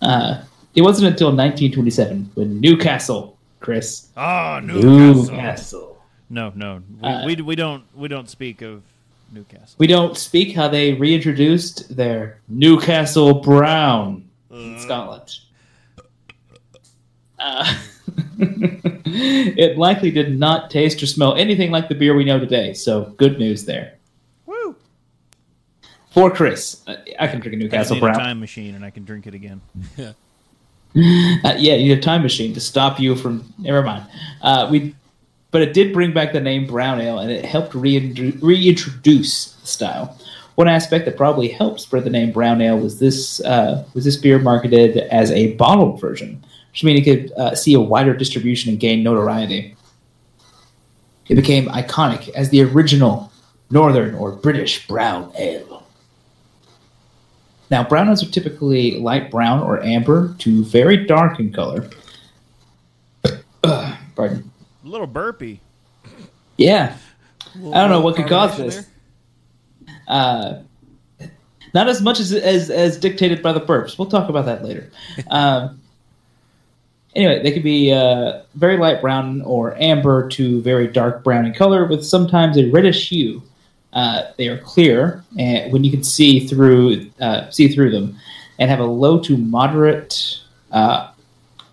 It wasn't until 1927 when Newcastle, Chris. Ah, Newcastle. No. We don't speak of Newcastle. We don't speak how they reintroduced their Newcastle Brown in Scotland. It likely did not taste or smell anything like the beer we know today, so good news there. Woo! For Chris, I can drink a Newcastle Brown. I need a time machine, and I can drink it again. You need a time machine to stop you from... Never mind. But it did bring back the name brown ale, and it helped reintroduce the style. One aspect that probably helped spread the name brown ale was this beer marketed as a bottled version, which means it could see a wider distribution and gain notoriety. It became iconic as the original Northern or British brown ale. Now, brown ales are typically light brown or amber to very dark in color. Pardon. A little burpy. Yeah. I don't know what could cause this. Not as much as dictated by the burps. We'll talk about that later. Anyway, they could be very light brown or amber to very dark brown in color with sometimes a reddish hue. They are clear and when you can see through them and have a low to moderate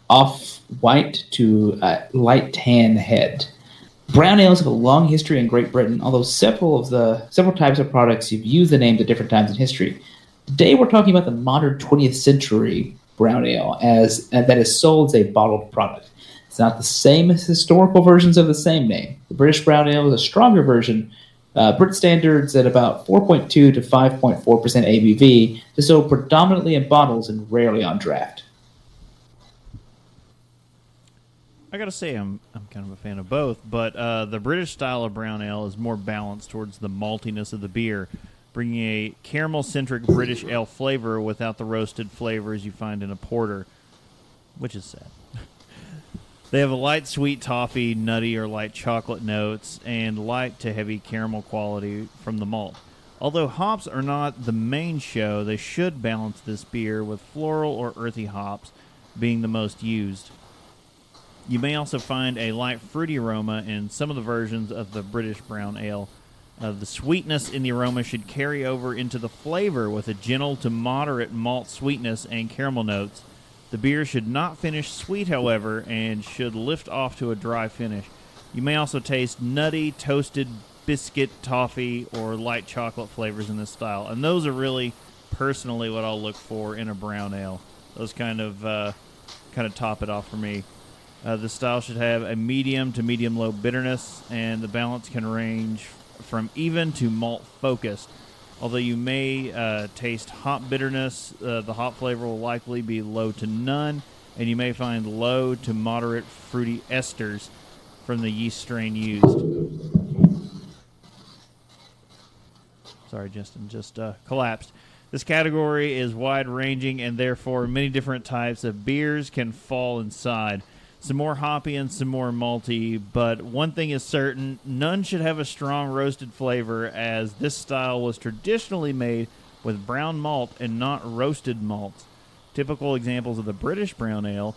off-white to light tan head. Brown ales have a long history in Great Britain, although several types of products have used the names at different times in history. Today we're talking about the modern 20th century brown ale that is sold as a bottled product. It's not the same as historical versions of the same name. The British brown ale is a stronger version, Brit standards at about 4.2 to 5.4% ABV, to sold predominantly in bottles and rarely on draft. I gotta say I'm kind of a fan of both, but the British style of brown ale is more balanced towards the maltiness of the beer, bringing a caramel-centric British ale flavor without the roasted flavors you find in a porter, which is sad. They have a light sweet toffee, nutty or light chocolate notes, and light to heavy caramel quality from the malt. Although hops are not the main show, they should balance this beer with floral or earthy hops being the most used. You may also find a light fruity aroma in some of the versions of the British brown ale. The sweetness in the aroma should carry over into the flavor with a gentle to moderate malt sweetness and caramel notes. The beer should not finish sweet, however, and should lift off to a dry finish. You may also taste nutty, toasted biscuit, toffee, or light chocolate flavors in this style. And those are really, personally, what I'll look for in a brown ale. Those kind of top it off for me. The style should have a medium to medium-low bitterness, and the balance can range from even to malt-focused. Although you may taste hop bitterness, the hop flavor will likely be low to none, and you may find low to moderate fruity esters from the yeast strain used. Sorry, Justin, just collapsed. This category is wide-ranging, and therefore many different types of beers can fall inside. Some more hoppy and some more malty, but one thing is certain, none should have a strong roasted flavor, as this style was traditionally made with brown malt and not roasted malts. Typical examples of the British brown ale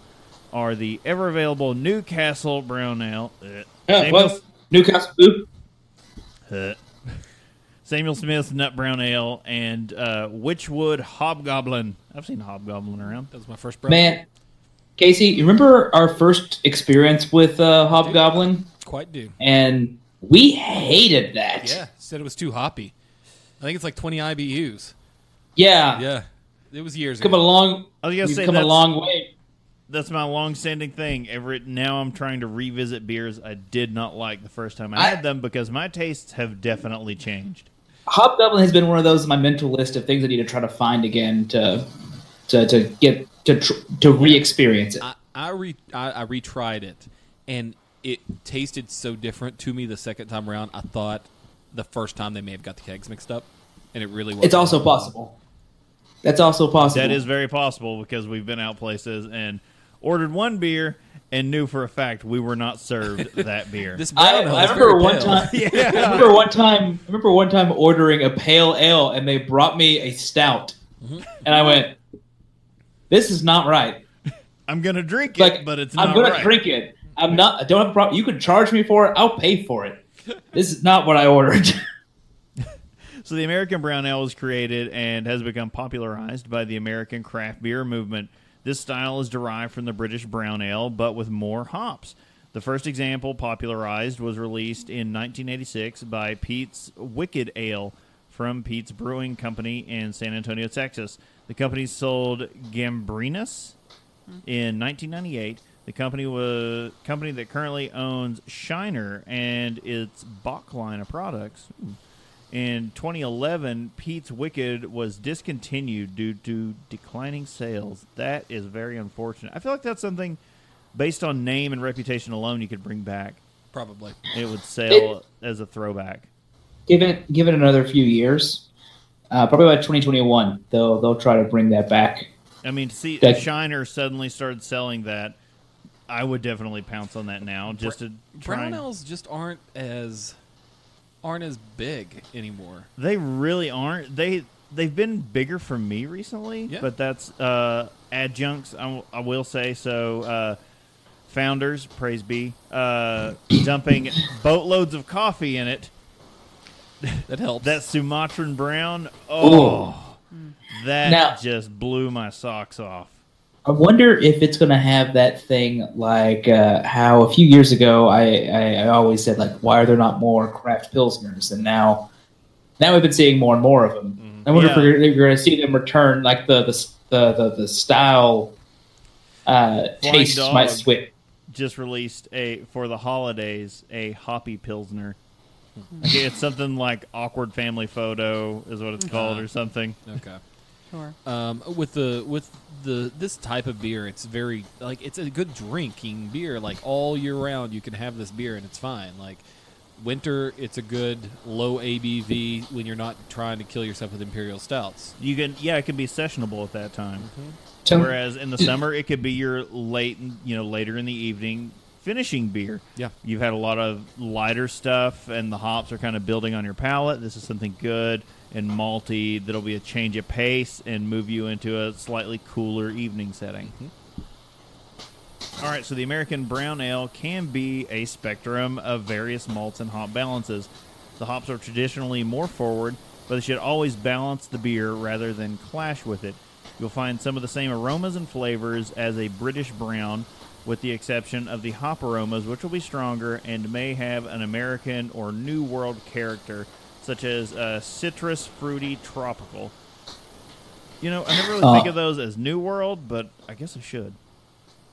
are the ever-available Newcastle brown ale. Newcastle food? Samuel Smith's nut brown ale and Witchwood Hobgoblin. I've seen Hobgoblin around. That was my first brown ale. Casey, you remember our first experience with Hobgoblin? Quite do. And we hated that. Yeah, said it was too hoppy. I think it's like 20 IBUs. Yeah. Yeah. It was years ago. We've come a long way. That's my long-standing thing. Now I'm trying to revisit beers I did not like the first time I had them because my tastes have definitely changed. Hop Dublin has been one of those on my mental list of things I need to try to find again to re-experience it. I retried it, and it tasted so different to me the second time around. I thought the first time they may have got the kegs mixed up, and it really wasn't. It's also possible. That's also possible. That is very possible because we've been out places and ordered one beer and knew for a fact we were not served that beer. I remember one time ordering a pale ale and they brought me a stout. Mm-hmm. And I went, this is not right. I'm going to drink it, but it's not right. I don't have a problem. You can charge me for it. I'll pay for it. This is not what I ordered. So the American brown ale was created and has become popularized by the American craft beer movement. This style is derived from the British brown ale, but with more hops. The first example popularized was released in 1986 by Pete's Wicked Ale from Pete's Brewing Company in San Antonio, Texas. The company sold Gambrinus in 1998. The company was a company that currently owns Shiner and its Bock line of products. In 2011, Pete's Wicked was discontinued due to declining sales. That is very unfortunate. I feel like that's something, based on name and reputation alone, you could bring back. Probably. It would sell as a throwback. Give it another few years. Probably by 2021, they'll try to bring that back. I mean, to see if Shiner suddenly started selling that, I would definitely pounce on that now. Brown ales just aren't as big anymore. They really aren't. They've been bigger for me recently, but that's adjuncts, I will say. So Founders, praise be, dumping boatloads of coffee in it. That helps. That Sumatran brown. Oh, just blew my socks off. I wonder if it's going to have that thing like how a few years ago I always said, like, why are there not more craft Pilsners? And now we've been seeing more and more of them. Mm-hmm. I wonder if you're going to see them return, like the style taste might switch. Just released for the holidays a hoppy Pilsner. Okay, it's something like Awkward Family Photo is what it's called or something. Okay. Sure. With this type of beer, it's very it's a good drinking beer. Like, all year round, you can have this beer and it's fine. Like, winter, it's a good low ABV when you're not trying to kill yourself with imperial stouts. It can be sessionable at that time. Mm-hmm. Whereas in the summer, it could be your later in the evening finishing beer. Yeah, you've had a lot of lighter stuff, and the hops are kind of building on your palate. This is something good and malty that'll be a change of pace and move you into a slightly cooler evening setting. Mm-hmm. All right, so the American brown ale can be a spectrum of various malts and hop balances. The hops are traditionally more forward, but they should always balance the beer rather than clash with it. You'll find some of the same aromas and flavors as a British brown, with the exception of the hop aromas, which will be stronger and may have an American or New World character, such as citrus, fruity, tropical. I never really think of those as New World, but I guess I should.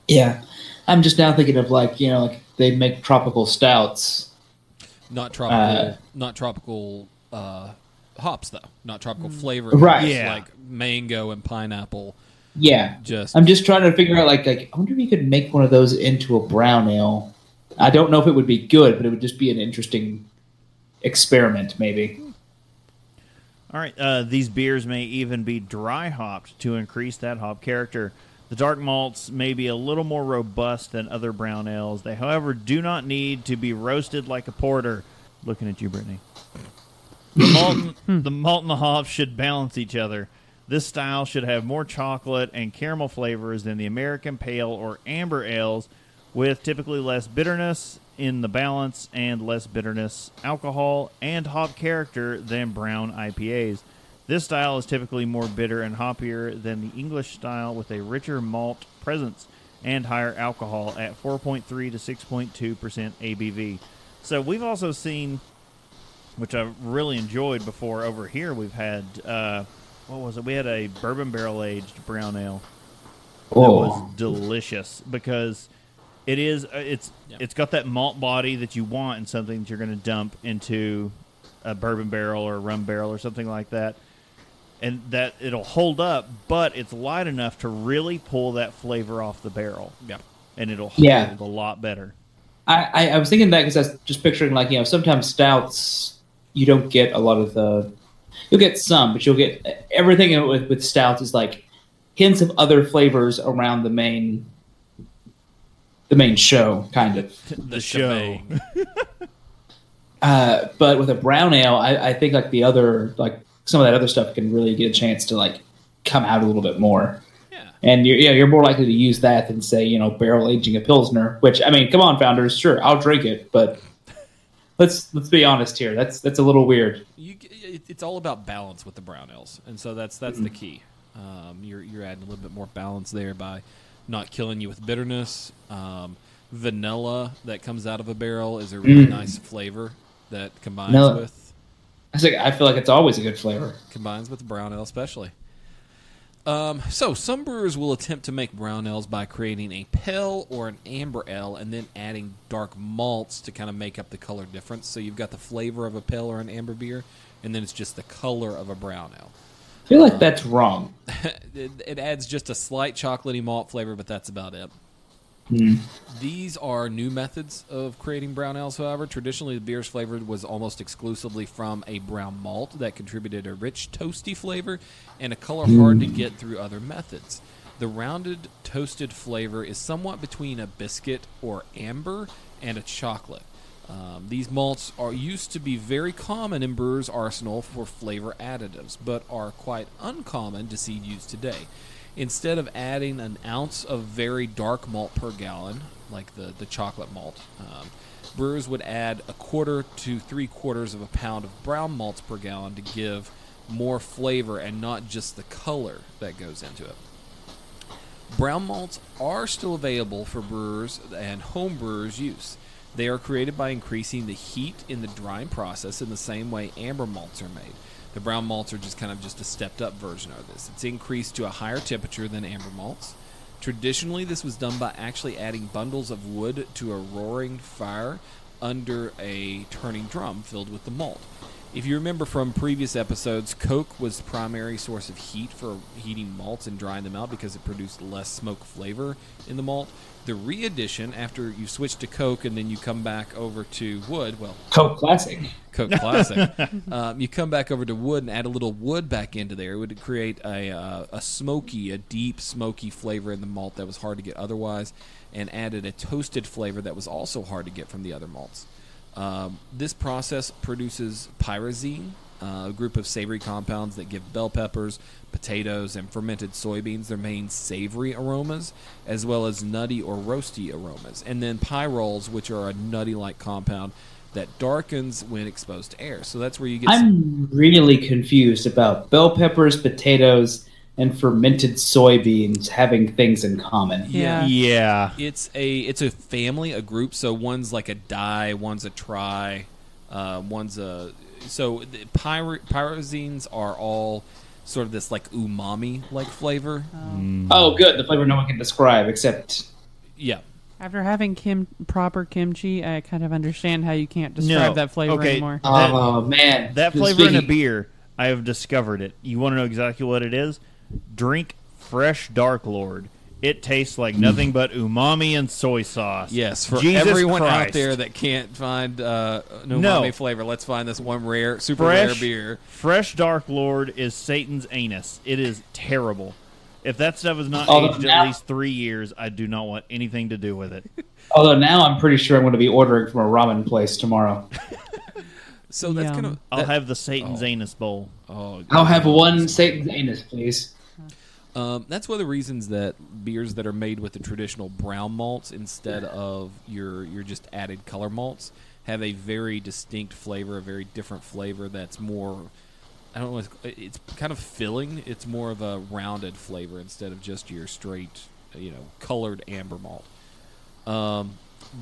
Yeah. I'm just now thinking of they make tropical stouts. Not tropical hops, though. Not tropical flavor. Right. Yeah. Like mango and pineapple. Yeah. I'm just trying to figure out, I wonder if you could make one of those into a brown ale. I don't know if it would be good, but it would just be an interesting experiment, maybe. All right. These beers may even be dry hopped to increase that hop character. The dark malts may be a little more robust than other brown ales. They, however, do not need to be roasted like a porter. Looking at you, Brittany. The malt and the hops should balance each other. This style should have more chocolate and caramel flavors than the American pale or amber ales, with typically less bitterness in the balance and less bitterness, alcohol, and hop character than brown IPAs. This style is typically more bitter and hoppier than the English style, with a richer malt presence and higher alcohol at 4.3 to 6.2% ABV. So we've also seen, which I've really enjoyed before over here, we've had what was it? We had a bourbon barrel aged brown ale. Oh. That was delicious because it is it's got that malt body that you want in something that you're going to dump into a bourbon barrel or a rum barrel or something like that. And that it'll hold up, but it's light enough to really pull that flavor off the barrel. Yeah. And it'll hold a lot better. I was thinking that because I was just picturing, like, you know, sometimes stouts, you don't get a lot of the... You'll get some, but you'll get... Everything with stouts is, like, hints of other flavors around the main show, kind of. The show. But with a brown ale, I think, like, the other... like some of that other stuff can really get a chance to, like, come out a little bit more. And you're more likely to use that than, say, you know, barrel aging a Pilsner, which, I mean, come on, Founders, sure, I'll drink it, but let's be honest here. That's a little weird. It's all about balance with the brown ales, and so that's the key. You're adding a little bit more balance there by not killing you with bitterness. Vanilla that comes out of a barrel is a really nice flavor that combines with... I feel like it's always a good flavor. Combines with the brown ale especially. So some brewers will attempt to make brown ales by creating a pale or an amber ale and then adding dark malts to kind of make up the color difference. So you've got the flavor of a pale or an amber beer, and then it's just the color of a brown ale. I feel like that's wrong. It adds just a slight chocolatey malt flavor, but that's about it. Mm. These are new methods of creating brown ales, however. Traditionally, the beer's flavor was almost exclusively from a brown malt that contributed a rich, toasty flavor and a color hard to get through other methods. The rounded, toasted flavor is somewhat between a biscuit or amber and a chocolate. These malts are used to be very common in brewers' arsenal for flavor additives, but are quite uncommon to see used today. Instead of adding an ounce of very dark malt per gallon, like the chocolate malt, brewers would add 1/4 to 3/4 of a pound of brown malts per gallon to give more flavor and not just the color that goes into it. Brown malts are still available for brewers and home brewers' use. They are created by increasing the heat in the drying process in the same way amber malts are made. The brown malts are just kind of just a stepped-up version of this. It's increased to a higher temperature than amber malts. Traditionally, this was done by actually adding bundles of wood to a roaring fire under a turning drum filled with the malt. If you remember from previous episodes, coke was the primary source of heat for heating malts and drying them out because it produced less smoke flavor in the malt. The re-addition, after you switch to coke and then you come back over to wood, Coke Classic. You come back over to wood and add a little wood back into there. It would create a deep smoky flavor in the malt that was hard to get otherwise, and added a toasted flavor that was also hard to get from the other malts. This process produces pyrazine, a group of savory compounds that give bell peppers, potatoes, and fermented soybeans their main savory aromas, as well as nutty or roasty aromas. And then pyroles, which are a nutty-like compound that darkens when exposed to air. So that's where you get... I'm really confused about bell peppers, potatoes, and fermented soybeans having things in common. Yeah. It's a family, a group. So one's like a dye, one's a tri, one's a... So the pyrazines are all sort of this like umami-like flavor. Oh, good. The flavor no one can describe except... Yeah. After having proper kimchi, I kind of understand how you can't describe that flavor anymore. Oh, man. That flavor in a beer, I have discovered it. You want to know exactly what it is? Drink fresh Dark Lord. It tastes like nothing but umami and soy sauce. Yes, for Jesus everyone Christ. Out there that can't find an umami flavor, let's find this one rare, super rare beer. Fresh Dark Lord is Satan's anus. It is terrible. If that stuff is not at least 3 years, I do not want anything to do with it. Although now I'm pretty sure I'm going to be ordering from a ramen place tomorrow. So that's kind of... I'll have the Satan's anus bowl. I'll have one Satan's anus, please. That's one of the reasons that beers that are made with the traditional brown malts instead of your just added color malts have a very distinct flavor, a very different flavor that's more, I don't know, it's kind of filling. It's more of a rounded flavor instead of just your straight, colored amber malt.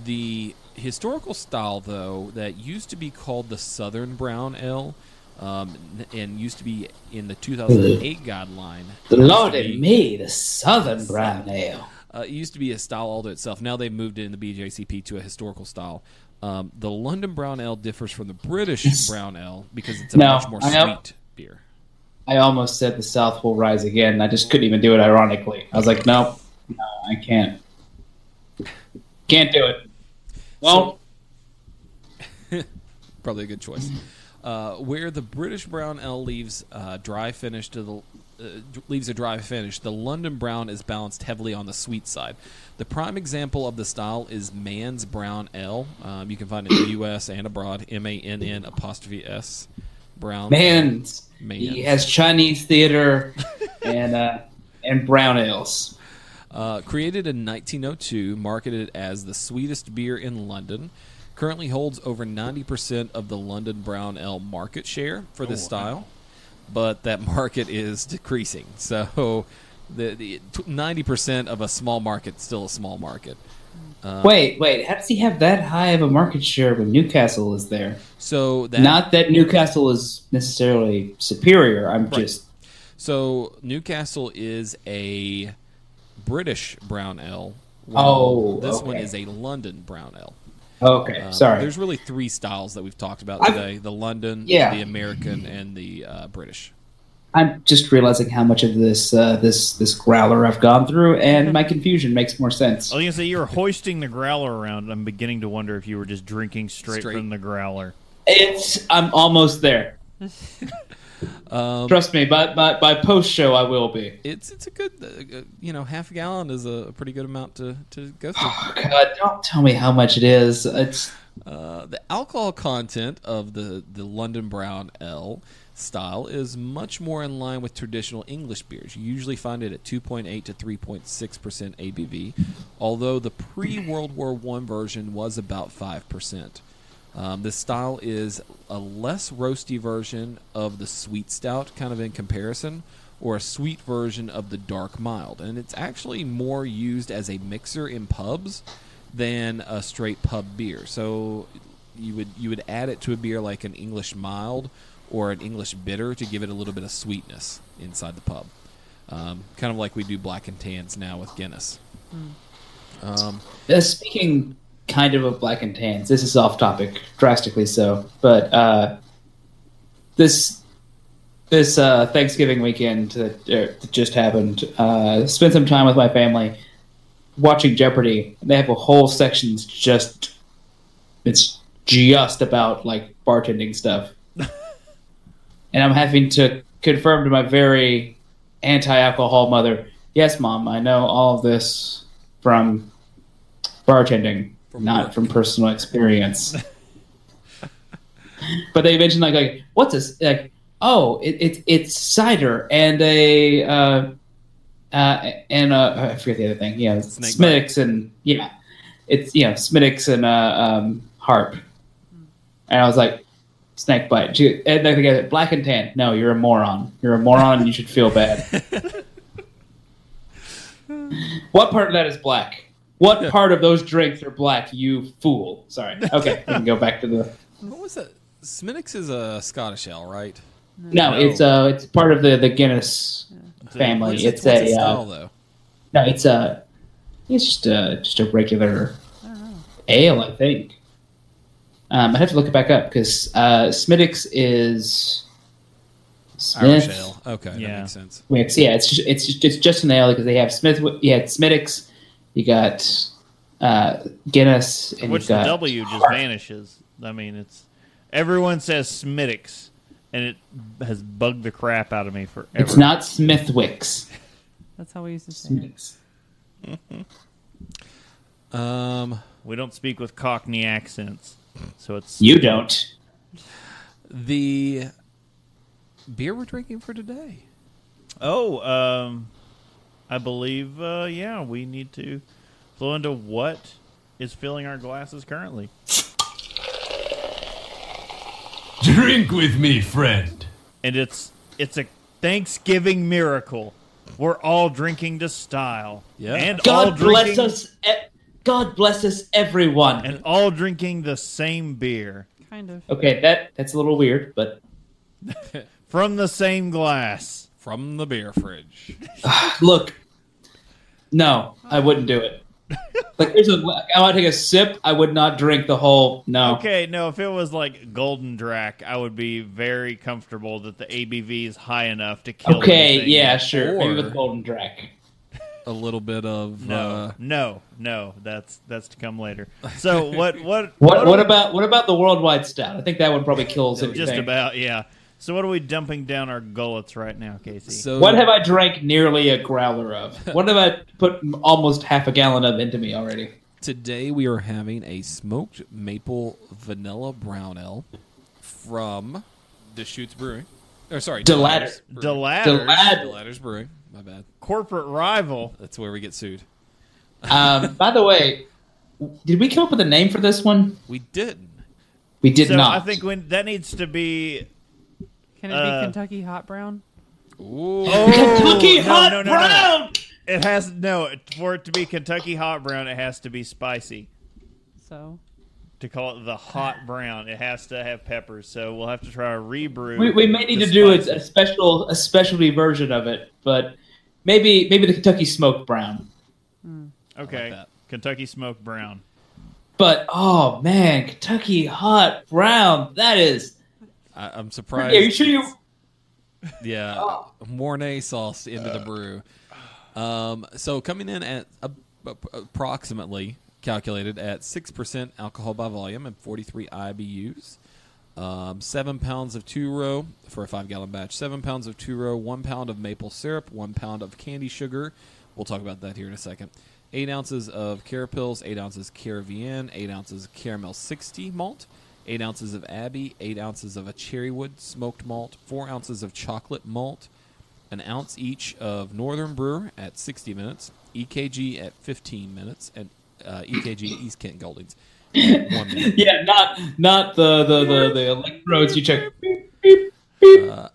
The historical style, though, that used to be called the Southern Brown Ale and used to be in the 2008 guideline. Lord and me, the Southern Brown Ale. It used to be a style all to itself. Now they've moved it in the BJCP to a historical style. The London Brown Ale differs from the British Brown Ale because it's a much more sweet beer. I almost said the South will rise again. I just couldn't even do it ironically. I was like, nope, no, I can't. Can't do it. Well, so, probably a good choice. Where the British brown ale leaves leaves a dry finish, the London brown is balanced heavily on the sweet side. The prime example of the style is Mann's Brown Ale. You can find it in the U.S. and abroad. MANN' Brown. Mann's. He has Chinese theater and brown ales. Created in 1902, marketed as the sweetest beer in London, currently holds over 90% of the London Brown Ale market share for this style, but that market is decreasing. So the 90% of a small market is still a small market. Wait! How does he have that high of a market share when Newcastle is there? So that, not that Newcastle is necessarily superior. So Newcastle is a British brown ale. This one is a London brown ale. Okay, sorry. There's really three styles that we've talked about today: the London, the American, and the British. I'm just realizing how much of this this growler I've gone through, and my confusion makes more sense. I was going to say, you were hoisting the growler around. I'm beginning to wonder if you were just drinking straight from the growler. I'm almost there. Trust me, by post-show I will be. It's a good, half a gallon is a pretty good amount to go through. Oh, God, don't tell me how much it is. The alcohol content of the London Brown Ale style is much more in line with traditional English beers. You usually find it at 2.8 to 3.6% ABV, although the pre-World War I version was about 5%. This style is a less roasty version of the sweet stout, kind of in comparison, or a sweet version of the dark mild. And it's actually more used as a mixer in pubs than a straight pub beer. So you would add it to a beer like an English mild or an English bitter to give it a little bit of sweetness inside the pub. Kind of like we do black and tans now with Guinness. Speaking kind of black and tans, this is off topic, drastically so, but this Thanksgiving weekend that just happened, spent some time with my family watching Jeopardy. They have a whole section it's just about like bartending stuff. And I'm having to confirm to my very anti-alcohol mother, yes, Mom, I know all of this from bartending, from personal experience. But they mentioned, like what's this? Like, it's cider and I forget the other thing. Yeah, Smithwick's Smithwick's and Harp. And I was like, snake bite. And they go, black and tan. No, you're a moron. You're a moron and you should feel bad. What part of that is black? What part of those drinks are black, you fool? Sorry. Okay, we can go back to the... What was that? Smithwick's is a Scottish ale, right? No, it's part of the Guinness family. It's a style, though? No, it's just a regular ale, I think. I have to look it back up because Smithwick's is Irish ale. Okay, that makes sense. It's just an ale because they have Smithwick's. You got Guinness, and which the W just vanishes. I mean, everyone says Smithwick's, and it has bugged the crap out of me forever. It's not Smithwick's. That's how we used to say Smithwick's. Mm-hmm. We don't speak with Cockney accents. So it's you don't. The beer we're drinking for today. I believe we need to flow into what is filling our glasses currently. Drink with me, friend. And it's a Thanksgiving miracle. We're all drinking to style. Yeah. And God bless us, everyone. And all drinking the same beer. Kind of. Okay, that's a little weird, but From the same glass. From the beer fridge. Look, no, I wouldn't do it. Like, I want to take a sip. I would not drink the whole. No. Okay, no. If it was like Golden Drac, I would be very comfortable that the ABV is high enough to kill. Okay, yeah, sure. Or maybe with Golden Drac. A little bit of no. That's to come later. So what about the worldwide stout? I think that one probably kills it. Just about, yeah. So what are we dumping down our gullets right now, Casey? So, what have I drank nearly a growler of? What have I put almost half a gallon of into me already? Today we are having a smoked maple vanilla brown ale from Deschutes Brewing. Or sorry, The Ladders Brewing. My bad. Corporate rival. That's where we get sued. By the way, did we come up with a name for this one? We didn't. We did not. I think that needs to be... Can it be Kentucky Hot Brown? Ooh. Oh, Kentucky Hot Brown! No. It has for it to be Kentucky Hot Brown, it has to be spicy. So? To call it the Hot Brown, it has to have peppers. So we'll have to try a rebrew. We may need to do a specialty version of it, but maybe the Kentucky Smoked Brown. Mm. Okay, like Kentucky Smoked Brown. But, oh, man, Kentucky Hot Brown, that is... I'm surprised. Yeah, you sure you? Yeah, Mornay sauce into the brew. So coming in at approximately calculated at 6% alcohol by volume and 43 IBUs. 7 pounds of two row for a 5 gallon batch. 7 pounds of two row. 1 pound of maple syrup. 1 pound of candy sugar. We'll talk about that here in a second. 8 ounces of Carapils. 8 ounces Caravian. 8 ounces Caramel 60 malt. 8 ounces of Abbey, 8 ounces of a Cherrywood smoked malt, 4 ounces of chocolate malt, an ounce each of Northern Brewer at 60 minutes, EKG at 15 minutes, and EKG East Kent Goldings. 1 minute. Yeah, not the electrodes you check.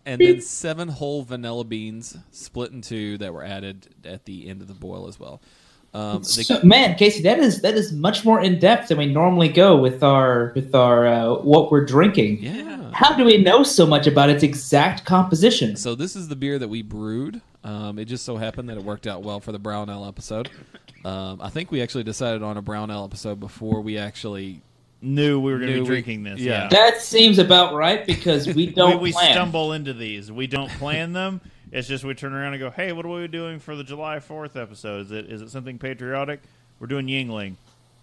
And then 7 whole vanilla beans split in two that were added at the end of the boil as well. Casey, that is much more in depth than we normally go with our what we're drinking. Yeah. How do we know so much about its exact composition? So this is the beer that we brewed. It just so happened that it worked out well for the brown ale episode. I think we actually decided on a brown ale episode before we actually knew we were going to be drinking this. Yeah. That seems about right because we don't. we plan. Stumble into these. We don't plan them. It's just we turn around and go, hey, what are we doing for the July 4th episode? Is it something patriotic? We're doing Yingling.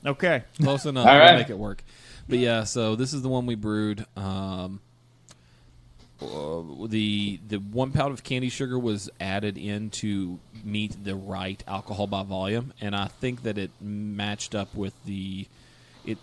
Okay. Close enough. All right. We'll make it work. But yeah, so this is the one we brewed. The 1 pound of candy sugar was added in to meet the right alcohol by volume, and I think that it matched up with the... It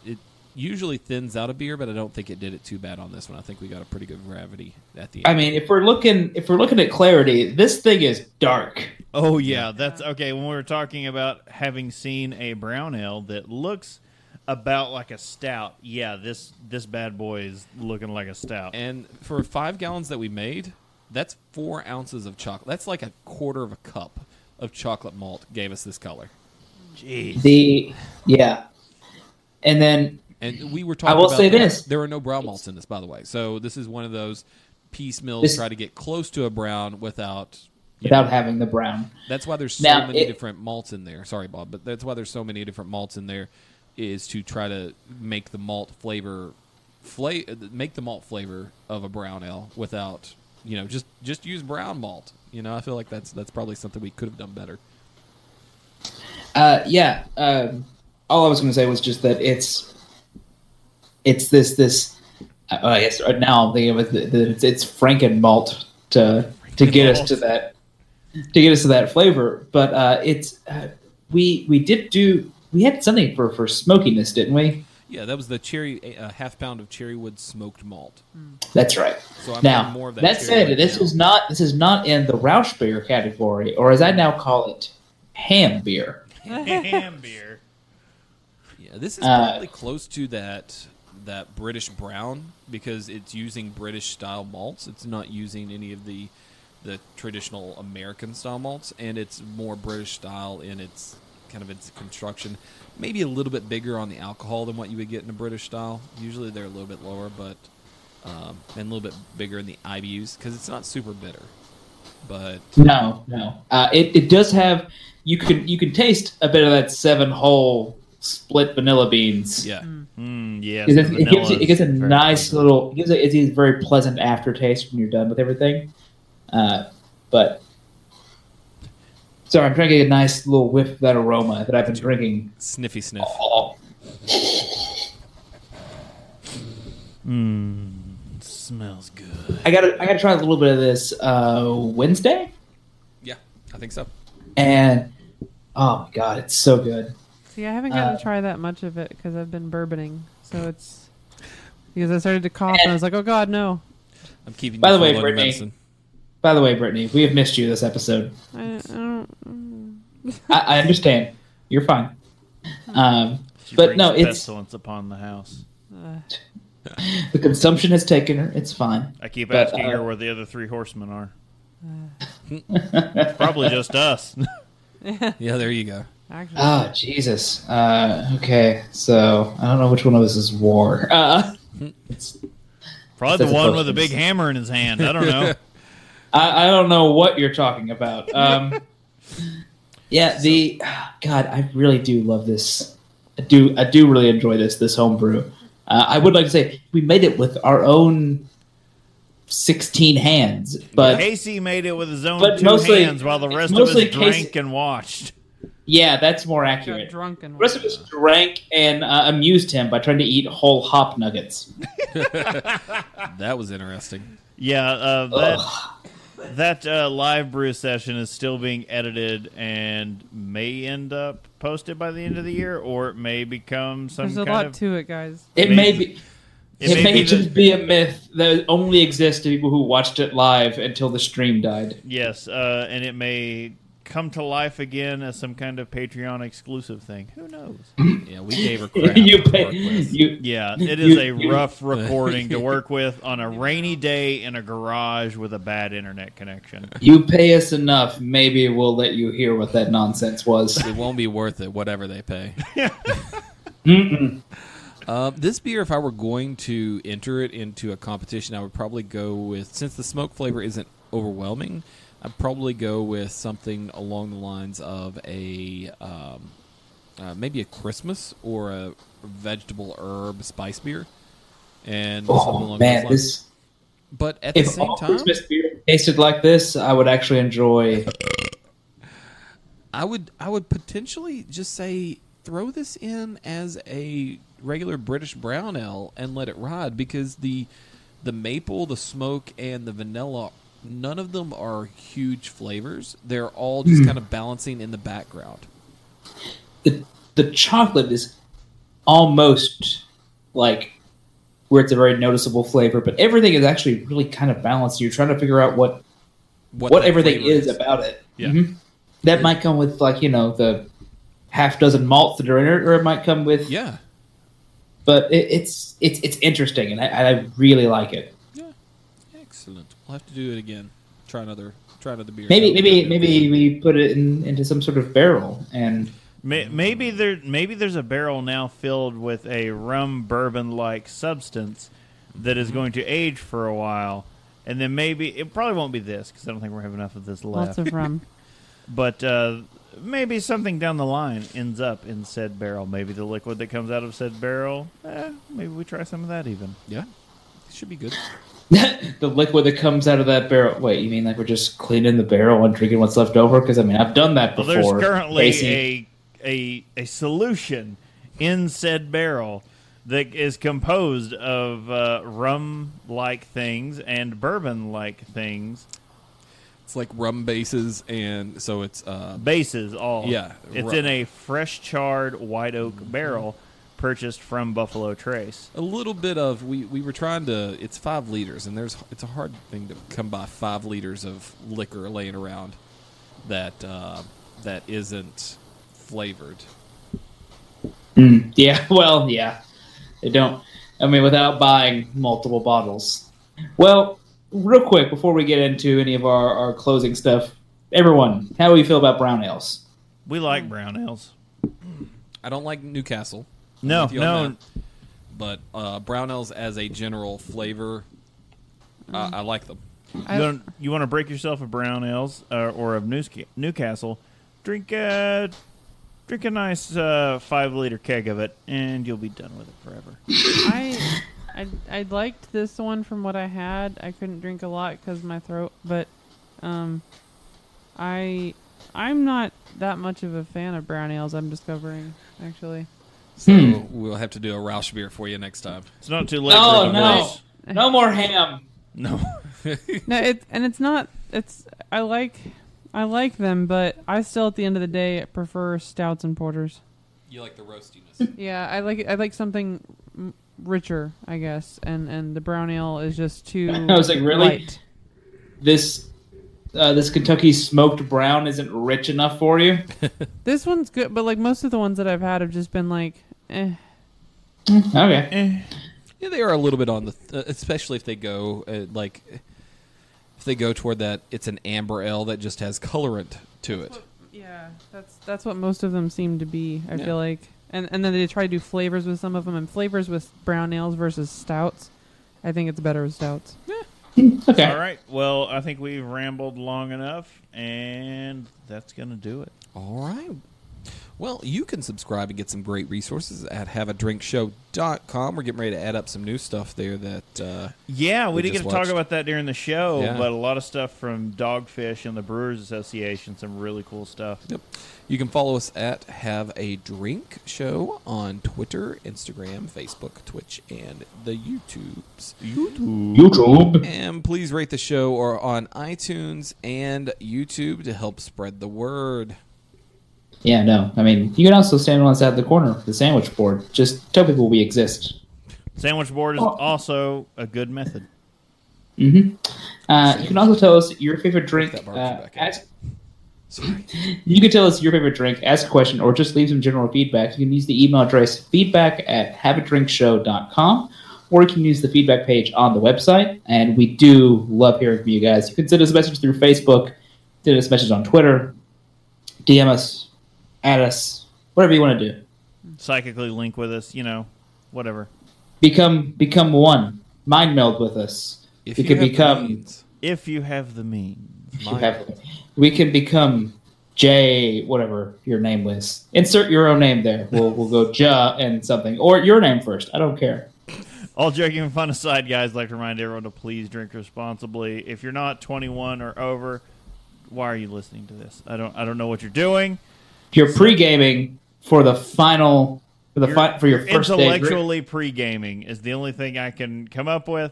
usually thins out a beer, but I don't think it did it too bad on this one. I think we got a pretty good gravity at the end. I mean, if we're looking at clarity, this thing is dark. Oh yeah, that's okay. When we were talking about having seen a brown ale that looks about like a stout, yeah, this bad boy is looking like a stout. And for 5 gallons that we made, that's 4 ounces of chocolate. That's like a quarter of a cup of chocolate malt gave us this color. Jeez. And then. And we were talking about this. There are no brown malts in this, by the way. So this is one of those piecemeal try to get close to a brown without having the brown. That's why there's so many different malts in there. Sorry, Bob, but that's why there's so many different malts in there is to try to make the malt flavor of a brown ale without, just use brown malt. I feel like that's probably something we could have done better. All I was going to say was just that it's this. I guess now I'm thinking of it. It's Franken malt to get us to that flavor. But we had something for smokiness, didn't we? Yeah, that was the cherry half pound of cherrywood smoked malt. That's right. So I'm now more of that said, right this is not in the Rausch beer category, or as I now call it, ham beer. Ham beer. This is probably close to that British brown because it's using British-style malts. It's not using any of the traditional American-style malts, and it's more British-style in its kind of its construction. Maybe a little bit bigger on the alcohol than what you would get in a British-style. Usually they're a little bit lower, but and a little bit bigger in the IBUs because it's not super bitter. But no, it does have. You can taste a bit of that 7-hole split vanilla beans. Yeah, yeah. It gives a nice pleasant. It gives a very pleasant aftertaste when you're done with everything. But sorry, I'm trying to get a nice little whiff of that aroma that I've been drinking. Sniffy sniff. Smells good. I gotta try a little bit of this Wednesday. Yeah, I think so. And oh my god, it's so good. See, I haven't gotten to try that much of it because I've been bourboning. So it's because I started to cough and I was like, oh god, no. I'm keeping. By the way, Brittany. Medicine. By the way, Brittany, we have missed you this episode. I understand. You're fine. But no, it's pestilence upon the house. The consumption has taken her. It's fine. I keep asking her where the other 3 horsemen are. Probably just us. Yeah, there you go. Actually, Jesus. Okay, so I don't know which one of us is War. Probably the one with a big hammer in his hand. I don't know. I don't know what you're talking about. God, I really do love this. I do really enjoy this homebrew. I would like to say we made it with our own 16 hands, but Casey made it with his own 2 hands, while the rest of us drank and watched. Yeah, that's more accurate. Drunk and the rest of us drank and amused him by trying to eat whole hop nuggets. That was interesting. Yeah, that live brew session is still being edited and may end up posted by the end of the year, or it may become there's a lot to it, guys. It may just be a myth that only exists to people who watched it live until the stream died. Yes, and it may come to life again as some kind of Patreon exclusive thing. Who knows? Yeah, we gave her crap it is a rough recording to work with on a rainy day in a garage with a bad internet connection. You pay us enough, maybe we'll let you hear what that nonsense was. It won't be worth it, whatever they pay. Mm-mm. This beer, if I were going to enter it into a competition, I would probably go with, since the smoke flavor isn't overwhelming, I'd probably go with something along the lines of maybe a Christmas or a vegetable herb spice beer. And But at the same time, if Christmas beer tasted like this, I would actually enjoy. I would potentially just say throw this in as a regular British brown ale and let it ride, because the maple, the smoke, and the vanilla, none of them are huge flavors. They're all just kind of balancing in the background. The chocolate is almost like where it's a very noticeable flavor, but everything is actually really kind of balanced. You're trying to figure out what everything is about it. Yeah. Mm-hmm. That might come with the half dozen malts that are in it, or it might come with But it's interesting, and I really like it. Yeah, excellent. I'll have to do it again. Try another beer. Maybe we put it into some sort of barrel, and maybe there's a barrel now filled with a rum bourbon like substance that is going to age for a while, and then maybe it probably won't be this because I don't think we have enough of this left. Lots of rum, but. Maybe something down the line ends up in said barrel. Maybe the liquid that comes out of said barrel. Maybe we try some of that even. Yeah. It should be good. The liquid that comes out of that barrel. Wait, you mean like we're just cleaning the barrel and drinking what's left over? Because, I mean, I've done that before. Well, there's currently a solution in said barrel that is composed of rum-like things and bourbon-like things. It's like rum bases, and so it's bases all. Yeah, it's rum. In a fresh charred white oak barrel purchased from Buffalo Trace. A little bit of we were trying to. It's 5 liters, and it's a hard thing to come by 5 liters of liquor laying around that isn't flavored. Yeah, well, yeah, they don't. I mean, without buying multiple bottles, well. Real quick, before we get into any of our closing stuff, everyone, how do you feel about brown ales? We like brown ales. I don't like Newcastle. No, but brown ales as a general flavor, I like them. You want to break yourself of brown ales or of Newcastle, drink a nice 5-liter keg of it, and you'll be done with it forever. I liked this one from what I had. I couldn't drink a lot because my throat, but I'm not that much of a fan of brown ales, I'm discovering, actually. So we'll have to do a Roush beer for you next time. It's not too late. Oh, no. No more ham. No. I like them, but I still at the end of the day prefer stouts and porters. You like the roastiness. Yeah, I like something richer, I guess. And the brown ale is just too I was like, really? Light. This Kentucky smoked brown isn't rich enough for you? This one's good, but like most of the ones that I've had have just been like, eh. Okay. Eh. Yeah, they are a little bit on the, especially if they go toward that, it's an amber ale that just has colorant to it. Yeah, that's what most of them seem to be, I feel like. And then they try to do flavors with some of them, and flavors with brown ales versus stouts. I think it's better with stouts. Yeah. Okay. All right. Well, I think we've rambled long enough, and that's going to do it. All right. Well, you can subscribe and get some great resources at haveadrinkshow.com. We're getting ready to add up some new stuff there that we didn't get to talk about that during the show, but a lot of stuff from Dogfish and the Brewers Association, some really cool stuff. Yep. You can follow us at Have a Drink Show on Twitter, Instagram, Facebook, Twitch, and the YouTubes. YouTube. And please rate the show or on iTunes and YouTube to help spread the word. Yeah, no. I mean, you can also stand on the side of the corner with the sandwich board. Just tell people we exist. Sandwich board is also a good method. Mm-hmm. You can also tell us your favorite drink. You can tell us your favorite drink, ask a question, or just leave some general feedback. You can use the email address feedback@haveadrinkshow.com, or you can use the feedback page on the website. And we do love hearing from you guys. You can send us a message through Facebook, send us a message on Twitter, DM us. At us, whatever you want to do. Psychically link with us, whatever. Become one. Mind meld with us. If you have the means. We can become J, whatever your name was. Insert your own name there. We'll go Ja and something. Or your name first. I don't care. All joking and fun aside, guys, I'd like to remind everyone to please drink responsibly. If you're not 21 or over, why are you listening to this? I don't know what you're doing. You're pre-gaming for the final, for your first day. Intellectually pre-gaming is the only thing I can come up with.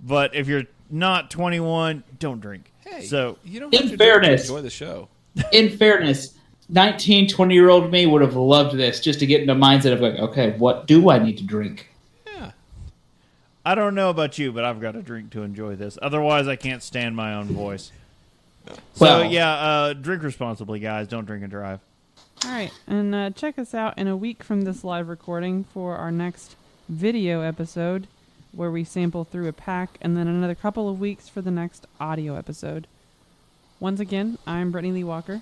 But if you're not 21, don't drink. Hey, so you don't have to enjoy the show. In fairness, 19, 20-year-old me would have loved this just to get into the mindset of like, okay, what do I need to drink? Yeah, I don't know about you, but I've got to drink to enjoy this. Otherwise, I can't stand my own voice. Drink responsibly, guys. Don't drink and drive. All right, and check us out in a week from this live recording for our next video episode where we sample through a pack, and then another couple of weeks for the next audio episode. Once again, I'm Brittany Lee Walker.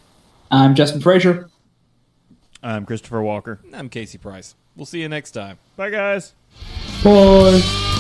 I'm Justin Frazier. I'm Christopher Walker. And I'm Casey Price. We'll see you next time. Bye, guys. Bye.